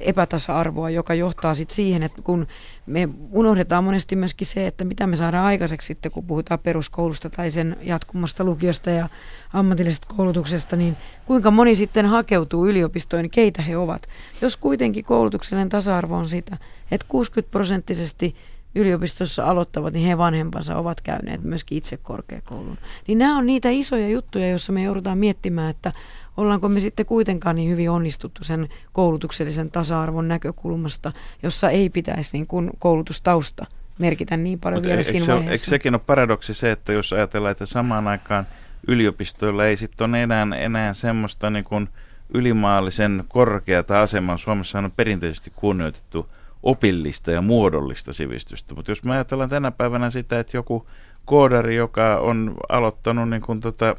epätasa-arvoa, joka johtaa sit siihen, että kun me unohdetaan monesti myöskin se, että mitä me saadaan aikaiseksi sitten, kun puhutaan peruskoulusta tai sen jatkumosta lukiosta ja ammatillisesta koulutuksesta, niin kuinka moni sitten hakeutuu yliopistoon, niin keitä he ovat. Jos kuitenkin koulutuksellinen tasa-arvo on sitä, että kuusikymmentä prosenttisesti yliopistossa aloittavat, niin he vanhempansa ovat käyneet myöskin itse korkeakouluun. Niin nämä on niitä isoja juttuja, joissa me joudutaan miettimään, että ollaanko me sitten kuitenkaan niin hyvin onnistuttu sen koulutuksellisen tasa-arvon näkökulmasta, jossa ei pitäisi niin kuin koulutustausta merkitä niin paljon Mut vielä siinä se, vaiheessa. Eikö sekin ole paradoksi se, että jos ajatellaan, että samaan aikaan yliopistoilla ei sitten ole enää, enää semmoista niin kuin ylimaallisen korkeata asemaa. Suomessa on perinteisesti kunnioitettu opillista ja muodollista sivistystä, mutta jos me ajatellaan tänä päivänä sitä, että joku koodari, joka on aloittanut niin kuin tota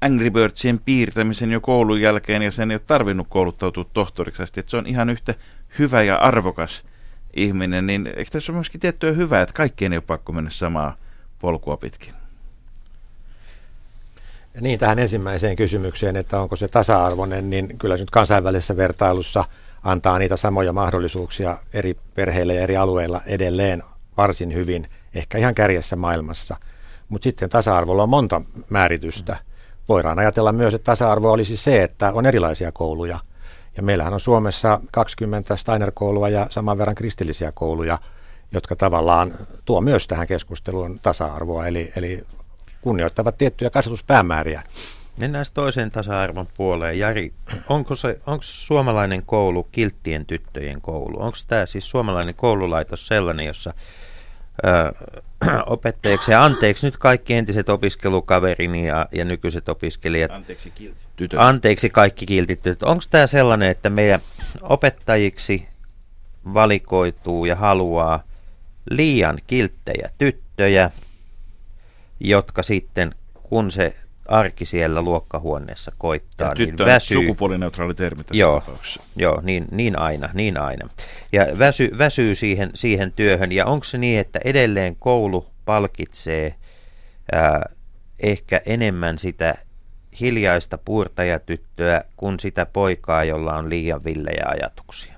Angry Birdsien piirtämisen jo koulun jälkeen ja sen ei ole tarvinnut kouluttautua tohtoriksi asti, että se on ihan yhtä hyvä ja arvokas ihminen, niin eikö tässä ole myöskin tiettyä hyvää, että kaikkien ei ole pakko mennä samaa polkua pitkin? Niin, tähän ensimmäiseen kysymykseen, että onko se tasa-arvoinen, niin kyllä nyt kansainvälisessä vertailussa antaa niitä samoja mahdollisuuksia eri perheille ja eri alueilla edelleen varsin hyvin, ehkä ihan kärjessä maailmassa. Mutta sitten tasa-arvolla on monta määritystä. Voidaan ajatella myös, että tasa-arvo olisi se, että on erilaisia kouluja. Ja meillähän on Suomessa kaksikymmentä Steiner-koulua ja saman verran kristillisiä kouluja. jotka tavallaan tuo myös tähän keskusteluun tasa-arvoa, eli, eli kunnioittavat tiettyjä kasvatuspäämääriä. Mennään toiseen tasa-arvon puoleen. Jari, onko, se, onko suomalainen koulu kilttien tyttöjen koulu? Onko tämä siis suomalainen koululaitos sellainen, jossa ö, opettajaksi, ja anteeksi nyt kaikki entiset opiskelukaverini ja, ja nykyiset opiskelijat, anteeksi, kiltit. anteeksi kaikki kiltit tytöt, onko tämä sellainen, että meidän opettajiksi valikoituu ja haluaa liian kilttejä tyttöjä, jotka sitten kun se arki siellä luokkahuoneessa koittaa, niin väsyy. Tyttö on sukupuolineutraali termi tässä joo, tapauksessa. Joo, niin, niin aina, niin aina. Ja väsy, väsyy siihen, siihen työhön, ja onko se niin, että edelleen koulu palkitsee ää, ehkä enemmän sitä hiljaista puurtajatyttöä kuin sitä poikaa, jolla on liian villejä ajatuksia?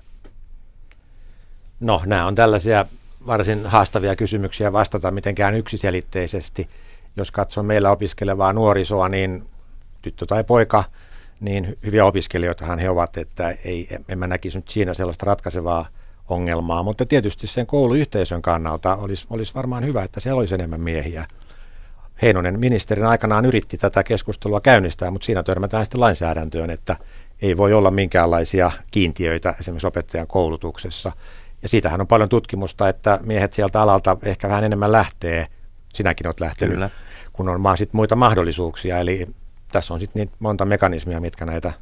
No, nämä on tällaisia varsin haastavia kysymyksiä vastata mitenkään yksiselitteisesti. Jos katsoo meillä opiskelevaa nuorisoa, niin tyttö tai poika, niin hyviä opiskelijoitahan he ovat, että ei, en mä näkisi nyt siinä sellaista ratkaisevaa ongelmaa. Mutta tietysti sen kouluyhteisön kannalta olisi, olisi varmaan hyvä, että siellä olisi enemmän miehiä. Heinonen ministerin aikanaan yritti tätä keskustelua käynnistää, mutta siinä törmätään sitten lainsäädäntöön, että ei voi olla minkäänlaisia kiintiöitä esimerkiksi opettajan koulutuksessa. Ja siitähän on paljon tutkimusta, että miehet sieltä alalta ehkä vähän enemmän lähtee. Sinäkin olet lähtenyt, Kyllä. kun on vaan sit muita mahdollisuuksia. Eli tässä on sitten niin monta mekanismia, mitkä näitä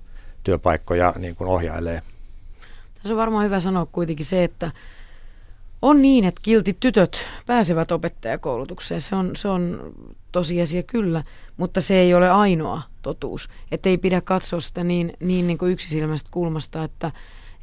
työpaikkoja niin kuin ohjailee. Tässä on varmaan hyvä sanoa kuitenkin se, että on niin, että kiltit tytöt pääsevät opettajakoulutukseen. Se on, se on tosiasia kyllä, mutta se ei ole ainoa totuus. Että ei pidä katsoa sitä niin, niin, niin kuin yksisilmäisestä kulmasta, että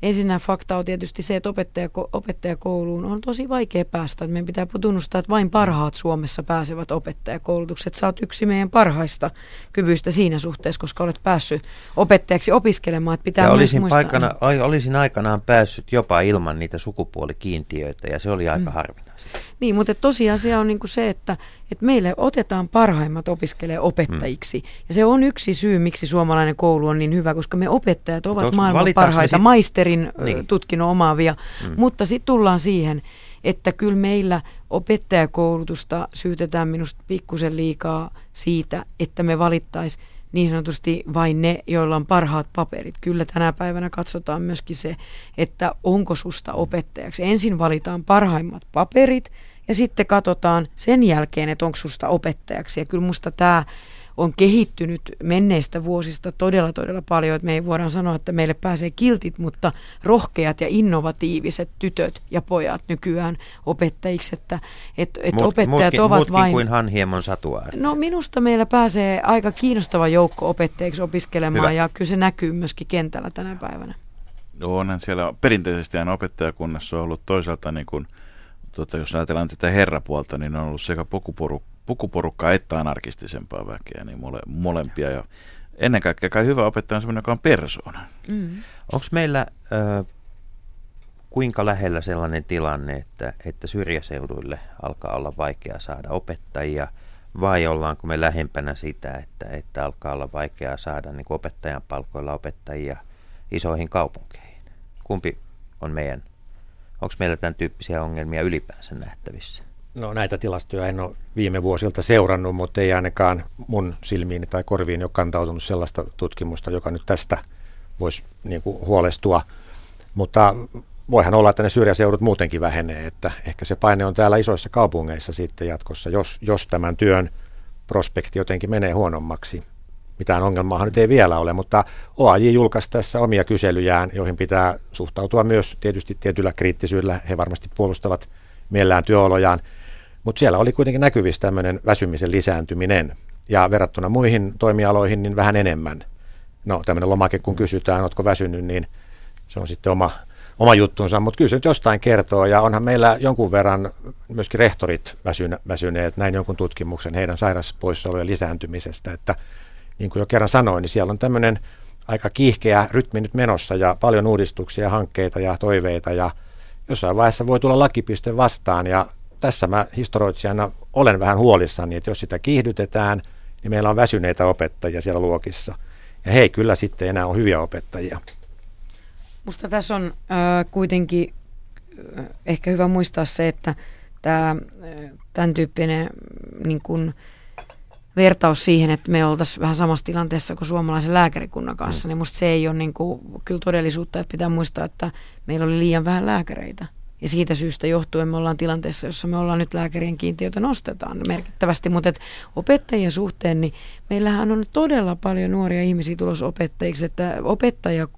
ensinnä fakta on tietysti se, että opettajako- opettajakouluun on tosi vaikea päästä. Meidän pitää tunnustaa, että vain parhaat Suomessa pääsevät opettajakoulutukset. Sä oot yksi meidän parhaista kyvyistä siinä suhteessa, koska olet päässyt opettajaksi opiskelemaan. Pitää ja olisin, muistaa, paikana, niin. olisin aikanaan päässyt jopa ilman niitä sukupuolikiintiöitä, ja se oli aika mm. harvinaista. Niin, mutta tosiasia on niin kuin se, että, että meille otetaan parhaimmat opiskelemaan opettajiksi. Mm. Ja se on yksi syy, miksi suomalainen koulu on niin hyvä, koska me opettajat ovat Onks, maailman parhaita sit... maisteria. Niin. tutkinnon omaavia, mm. mutta sitten tullaan siihen, että kyllä meillä opettajakoulutusta syytetään minusta pikkusen liikaa siitä, että me valittaisiin niin sanotusti vain ne, joilla on parhaat paperit. Kyllä tänä päivänä katsotaan myöskin se, että onko susta opettajaksi. Ensin valitaan parhaimmat paperit ja sitten katsotaan sen jälkeen, että onko susta opettajaksi. Ja kyllä musta tämä on kehittynyt menneistä vuosista todella, todella paljon. Me ei voida sanoa, että meille pääsee kiltit, mutta rohkeat ja innovatiiviset tytöt ja pojat nykyään opettajiksi. Että, et, et Mut, opettajat muutkin, ovat muutkin vain... kuin Hanhiemon Satuaari. No minusta meillä pääsee aika kiinnostava joukko opettajiksi opiskelemaan, Hyvä. ja kyllä se näkyy myöskin kentällä tänä päivänä. No, onhan siellä perinteisesti aina opettajakunnassa on ollut toisaalta, niin kun, tuota, jos ajatellaan tätä herrapuolta, niin on ollut sekä pukuporukka, pukuporukkaa että anarkistisempaa väkeä, niin mole, molempia. Ja ennen kaikkea kai hyvä opettaja on sellainen, joka on persoona. Mm. Onko meillä ö, kuinka lähellä sellainen tilanne, että, että syrjäseuduille alkaa olla vaikea saada opettajia, vai ollaanko me lähempänä sitä, että, että alkaa olla vaikeaa saada niin kuin opettajan palkoilla opettajia isoihin kaupunkeihin? Kumpi on meidän? Onko meillä tämän tyyppisiä ongelmia ylipäänsä nähtävissä? No, näitä tilastoja en ole viime vuosilta seurannut, mutta ei ainakaan mun silmiini tai korviin ole kantautunut sellaista tutkimusta, joka nyt tästä voisi niin kuin huolestua. Mutta voihan olla, että ne syrjäseudut muutenkin vähenee, että ehkä se paine on täällä isoissa kaupungeissa sitten jatkossa, jos, jos tämän työn prospekti jotenkin menee huonommaksi. Mitään ongelmaa nyt ei vielä ole, mutta O A J julkaisi tässä omia kyselyjään, joihin pitää suhtautua myös tietysti tietyllä kriittisyydellä. He varmasti puolustavat mielellään työolojaan. Mutta siellä oli kuitenkin näkyvissä tämmöinen väsymisen lisääntyminen, ja verrattuna muihin toimialoihin niin vähän enemmän. No, tämmöinen lomake, kun kysytään, ootko väsynyt, niin se on sitten oma, oma juttunsa, mutta kyllä se nyt jostain kertoo, ja onhan meillä jonkun verran myöskin rehtorit väsyneet, näin jonkun tutkimuksen heidän sairauspoissaolojen lisääntymisestä, että niin kuin jo kerran sanoin, niin siellä on tämmöinen aika kiihkeä rytmi nyt menossa, ja paljon uudistuksia, hankkeita ja toiveita, ja jossain vaiheessa voi tulla lakipiste vastaan, ja tässä mä historioitsijana olen vähän huolissani, että jos sitä kiihdytetään, niin meillä on väsyneitä opettajia siellä luokissa. Ja hei, kyllä sitten enää on hyviä opettajia. Musta tässä on äh, kuitenkin ehkä hyvä muistaa se, että tämä, tämän tyyppinen niin kuin vertaus siihen, että me oltaisiin vähän samassa tilanteessa kuin suomalaisen lääkärikunnan kanssa, niin musta se ei ole niin kuin, kyllä todellisuutta, että pitää muistaa, että meillä oli liian vähän lääkäreitä. Ja siitä syystä johtuen me ollaan tilanteessa, jossa me ollaan nyt lääkärien kiintiötä nostetaan merkittävästi, mutta opettajien suhteen, niin meillähän on todella paljon nuoria ihmisiä tulossa opettajiksi, että opettaja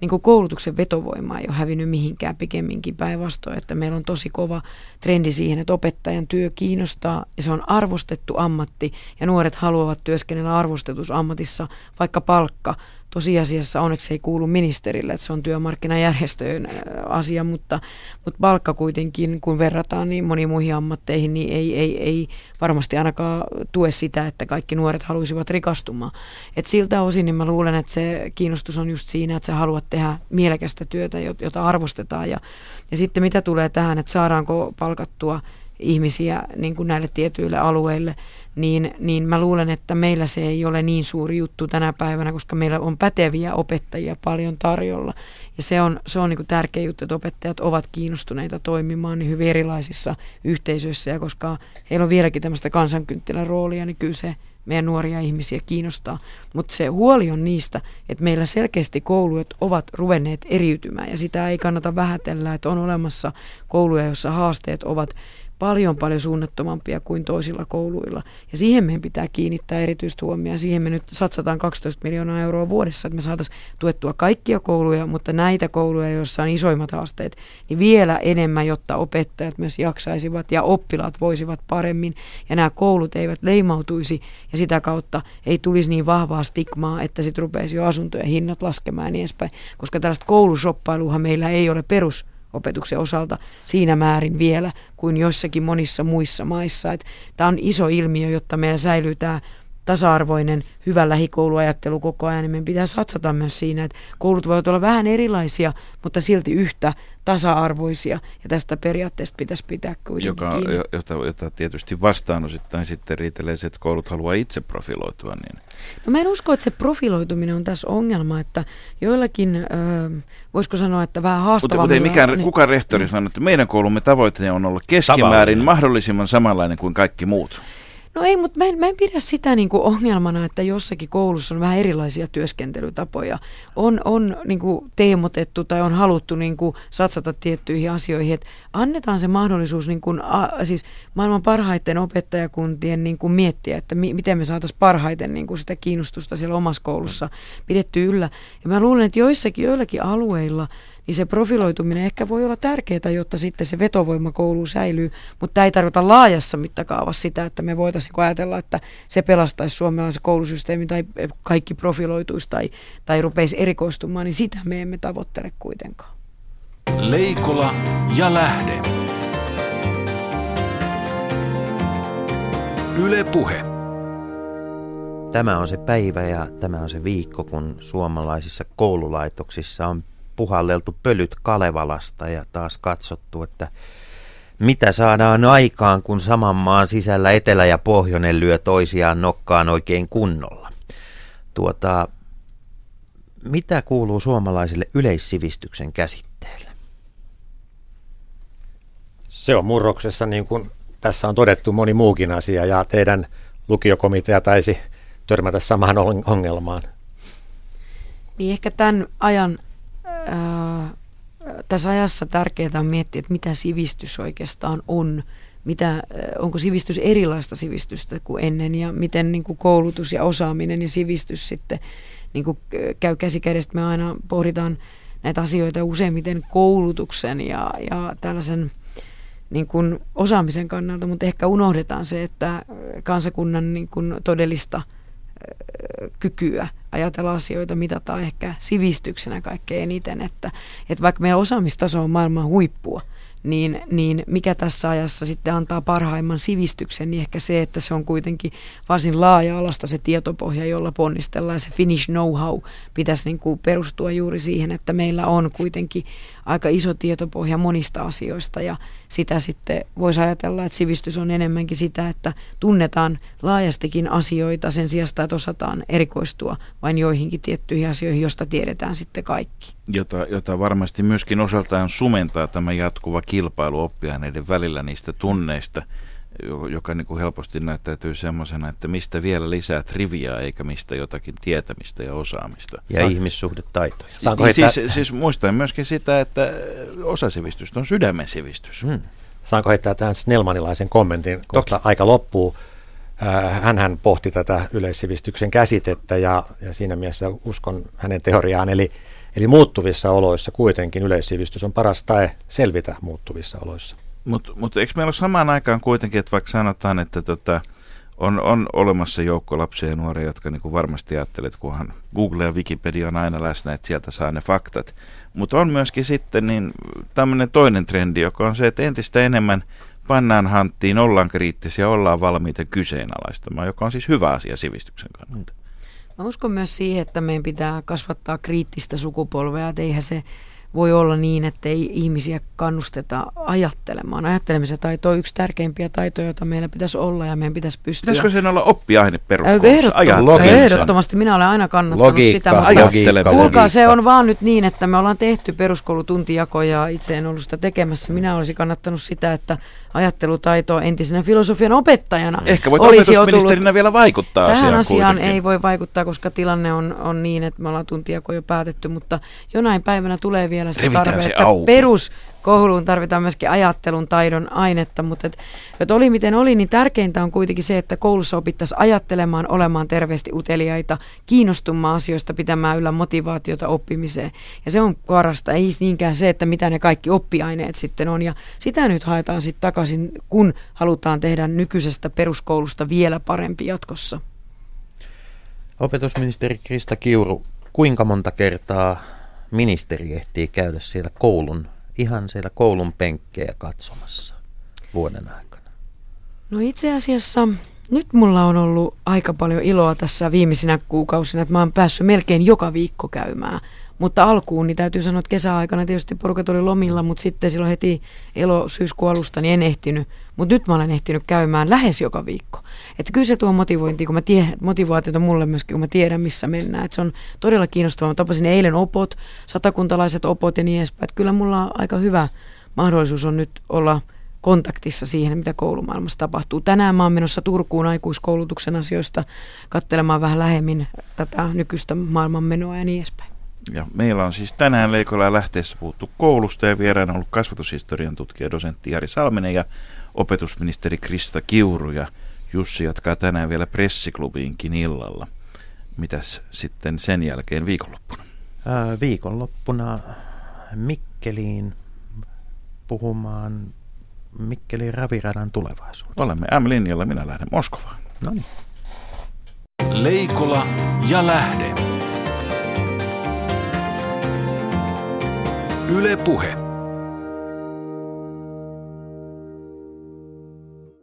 niin koulutuksen vetovoima ei ole hävinnyt mihinkään, pikemminkin päinvastoin, että meillä on tosi kova trendi siihen, että opettajan työ kiinnostaa ja se on arvostettu ammatti ja nuoret haluavat työskennellä arvostetussa ammatissa, vaikka palkka tosiasiassa onneksi ei kuulu ministerille, että se on työmarkkinajärjestöjen asia, mutta, mutta palkka kuitenkin, kun verrataan niin moniin muihin ammatteihin, niin ei, ei, ei varmasti ainakaan tue sitä, että kaikki nuoret haluaisivat rikastumaan. Et siltä osin niin mä luulen, että se kiinnostus on just siinä, että sä haluat tehdä mielekästä työtä, jota arvostetaan. Ja, ja sitten mitä tulee tähän, että saadaanko palkattua ihmisiä niin kuin näille tietyille alueille, niin, niin mä luulen, että meillä se ei ole niin suuri juttu tänä päivänä, koska meillä on päteviä opettajia paljon tarjolla. Ja se on, se on niin kuin tärkeä juttu, että opettajat ovat kiinnostuneita toimimaan niin hyvin erilaisissa yhteisöissä, ja koska heillä on vieläkin tämmöistä kansankynttilän roolia, niin kyllä se meidän nuoria ihmisiä kiinnostaa. Mutta se huoli on niistä, että meillä selkeästi koulut ovat ruvenneet eriytymään, ja sitä ei kannata vähätellä, että on olemassa kouluja, joissa haasteet ovat paljon paljon suunnattomampia kuin toisilla kouluilla. Ja siihen meidän pitää kiinnittää erityistä huomioon. Siihen me nyt satsataan kaksitoista miljoonaa euroa vuodessa, että me saataisiin tuettua kaikkia kouluja, mutta näitä kouluja, joissa on isoimmat haasteet, niin vielä enemmän, jotta opettajat myös jaksaisivat ja oppilaat voisivat paremmin. Ja nämä koulut eivät leimautuisi ja sitä kautta ei tulisi niin vahvaa stigmaa, että sitten rupeaisi jo asuntojen hinnat laskemaan ja niin edespäin. Koska tällaista koulusoppailuahan meillä ei ole perus opetuksen osalta siinä määrin vielä kuin joissakin monissa muissa maissa. Tämä on iso ilmiö, jotta meillä säilyy tämä tasa-arvoinen, hyvä lähikouluajattelu koko ajan. Meidän pitää satsata myös siinä, että koulut voivat olla vähän erilaisia, mutta silti yhtä tasa-arvoisia. Ja tästä periaatteesta pitäisi pitää kuitenkin kiinni. Jota, jota tietysti vastaan osittain sitten riitelee se, että koulut haluaa itse profiloitua. Niin. No mä en usko, että se profiloituminen on tässä ongelma, että joillakin, äh, voisiko sanoa, että vähän haastavammin. Mutta ei mikään, niin, kukaan rehtori niin sanoo, että meidän koulumme tavoite on olla keskimäärin Tavallinen. mahdollisimman samanlainen kuin kaikki muut. No ei, mutta mä en, mä en pidä sitä niin kuin ongelmana, että jossakin koulussa on vähän erilaisia työskentelytapoja. On, on niin kuin teemotettu tai on haluttu niin kuin satsata tiettyihin asioihin. Että annetaan se mahdollisuus niin kuin, a, siis maailman parhaiten opettajakuntien niin kuin miettiä, että mi, miten me saataisiin parhaiten niin kuin sitä kiinnostusta siellä omassa koulussa pidetty yllä. Ja mä luulen, että joissakin, joillakin alueilla niin se profiloituminen ehkä voi olla tärkeää, jotta sitten se vetovoima kouluun säilyy, mutta tämä ei tarkoita laajassa mittakaavassa sitä, että me voitaisiin ajatella, että se pelastaisi suomalaisen koulusysteemin tai kaikki profiloituisi tai, tai rupeisi erikoistumaan, niin sitä me emme tavoittele kuitenkaan. Leikola ja Lähde. Yle Puhe. Tämä on se päivä ja tämä on se viikko, kun suomalaisissa koululaitoksissa on puhalleltu pölyt Kalevalasta ja taas katsottu, että mitä saadaan aikaan, kun saman maan sisällä etelä ja pohjoinen lyö toisiaan nokkaan oikein kunnolla. Tuota, mitä kuuluu suomalaiselle yleissivistyksen käsitteelle? Se on murroksessa, niin kuin tässä on todettu moni muukin asia, ja teidän lukiokomitea taisi törmätä samaan ongelmaan. Niin ehkä tämän ajan Äh, tässä ajassa tärkeää on miettiä, että mitä sivistys oikeastaan on, mitä, onko sivistys erilaista sivistystä kuin ennen ja miten niin kuin koulutus ja osaaminen ja sivistys sitten niin kuin käy käsikädessä. Me aina pohditaan näitä asioita useimmiten koulutuksen ja, ja tällaisen niin kuin osaamisen kannalta, mutta ehkä unohdetaan se, että kansakunnan niin kuin todellista kykyä ajatella asioita mitataan ehkä sivistyksenä kaikkein eniten, että, että vaikka meidän osaamistaso on maailman huippua, niin, niin mikä tässä ajassa sitten antaa parhaimman sivistyksen, niin ehkä se, että se on kuitenkin varsin laaja-alasta se tietopohja, jolla ponnistellaan, ja se Finnish know-how pitäisi niin kuin perustua juuri siihen, että meillä on kuitenkin aika iso tietopohja monista asioista, ja sitä sitten voisi ajatella, että sivistys on enemmänkin sitä, että tunnetaan laajastikin asioita sen sijasta, että osataan erikoistua vain joihinkin tiettyihin asioihin, josta tiedetään sitten kaikki. Jota, jota varmasti myöskin osaltaan sumentaa tämä jatkuva kilpailu oppiaineiden välillä niistä tunneista, joka niin kuin helposti näyttäytyy semmoisena, että mistä vielä lisää triviaa, eikä mistä jotakin tietämistä ja osaamista. Ja Sa- ihmissuhdetaitoja. Niin, siis, siis muistan myöskin sitä, että osasivistys on sydämen sivistys. Hmm. Saanko heittää tähän snellmanilaisen kommentin? Kohta aika loppuu. Hänhän pohti tätä yleissivistyksen käsitettä ja, ja siinä mielessä uskon hänen teoriaan. Eli, eli muuttuvissa oloissa kuitenkin yleissivistys on paras tae selvitä muuttuvissa oloissa. Mutta mut eikö meillä ole samaan aikaan kuitenkin, että vaikka sanotaan, että tota, on, on olemassa joukko lapsia ja nuoria, jotka niinku varmasti ajattelee, että kunhan Google ja Wikipedia on aina läsnä, että sieltä saa ne faktat. Mutta on myöskin sitten niin tämmöinen toinen trendi, joka on se, että entistä enemmän pannaan hanttiin, ollaan kriittisiä, ollaan valmiita kyseenalaistamaan, joka on siis hyvä asia sivistyksen kannalta. Mä uskon myös siihen, että meidän pitää kasvattaa kriittistä sukupolvea, että eihän se... Voi olla niin, että ei ihmisiä kannusteta ajattelemaan. Ajattelemisen taito on yksi tärkeimpiä taitoja, joita meillä pitäisi olla ja meidän pitäisi pystyä. Pitäisikö sen olla oppiaine peruskoulussa? Ehdottomasti. Ehdottomasti. Minä olen aina kannattanut logiikka, sitä. Mutta logiikka, kuulkaa, se on vaan nyt niin, että me ollaan tehty peruskoulutuntijakoja. Itse en ollut sitä tekemässä. Minä olisin kannattanut sitä, että ajattelutaito entisenä filosofian opettajana ehkä voit opetusministerinä vielä vaikuttaa asiaan. Tähän asiaan kuitenkin ei voi vaikuttaa, koska tilanne on, on niin, että me ollaan tuntijakoja päätetty, mutta jonain päivänä tulee vielä se tarve, se että peruskouluun tarvitaan myöskin ajattelun taidon ainetta, mutta et, et oli miten oli, niin tärkeintä on kuitenkin se, että koulussa opittaisiin ajattelemaan, olemaan terveesti uteliaita, kiinnostumaan asioista, pitämään yllä motivaatiota oppimiseen. Ja se on parasta, ei niinkään se, että mitä ne kaikki oppiaineet sitten on, ja sitä nyt haetaan sitten takaisin, kun halutaan tehdä nykyisestä peruskoulusta vielä parempi jatkossa. Opetusministeri Krista Kiuru, kuinka monta kertaa ministeri ehtii käydä siellä koulun, ihan siellä koulun penkkejä katsomassa vuoden aikana? No itse asiassa nyt mulla on ollut aika paljon iloa tässä viimeisinä kuukausina, että mä oon päässyt melkein joka viikko käymään. Mutta alkuun, niin täytyy sanoa, että kesäaikana tietysti porukat oli lomilla, mutta sitten silloin heti elo-syyskuun alusta niin en ehtinyt. Mutta nyt mä olen ehtinyt käymään lähes joka viikko. Että kyllä se tuo motivointia, kun mä tiedän, motivaatiota mulle myöskin, kun mä tiedän, missä mennään. Että se on todella kiinnostavaa. Mä tapasin eilen opot, satakuntalaiset opot ja niin edespäin. Että kyllä mulla on aika hyvä mahdollisuus on nyt olla kontaktissa siihen, mitä koulumaailmassa tapahtuu. Tänään mä oon menossa Turkuun aikuiskoulutuksen asioista katselemaan vähän lähemmin tätä nykyistä maailmanmenoa ja niin edespäin. Ja meillä on siis tänään Leikola ja Lähteessä puhuttu koulusta ja vieraana on ollut kasvatushistorian tutkija dosentti Jari Salminen ja opetusministeri Krista Kiuru, ja Jussi jatkaa tänään vielä pressiklubiinkin illalla. Mitäs sitten sen jälkeen viikonloppuna? Ää, viikonloppuna Mikkeliin puhumaan Mikkelin raviradan tulevaisuudesta. Olemme M-linjalla, minä lähden Moskovaan. No niin. Leikola ja Lähde. Yle Puhe.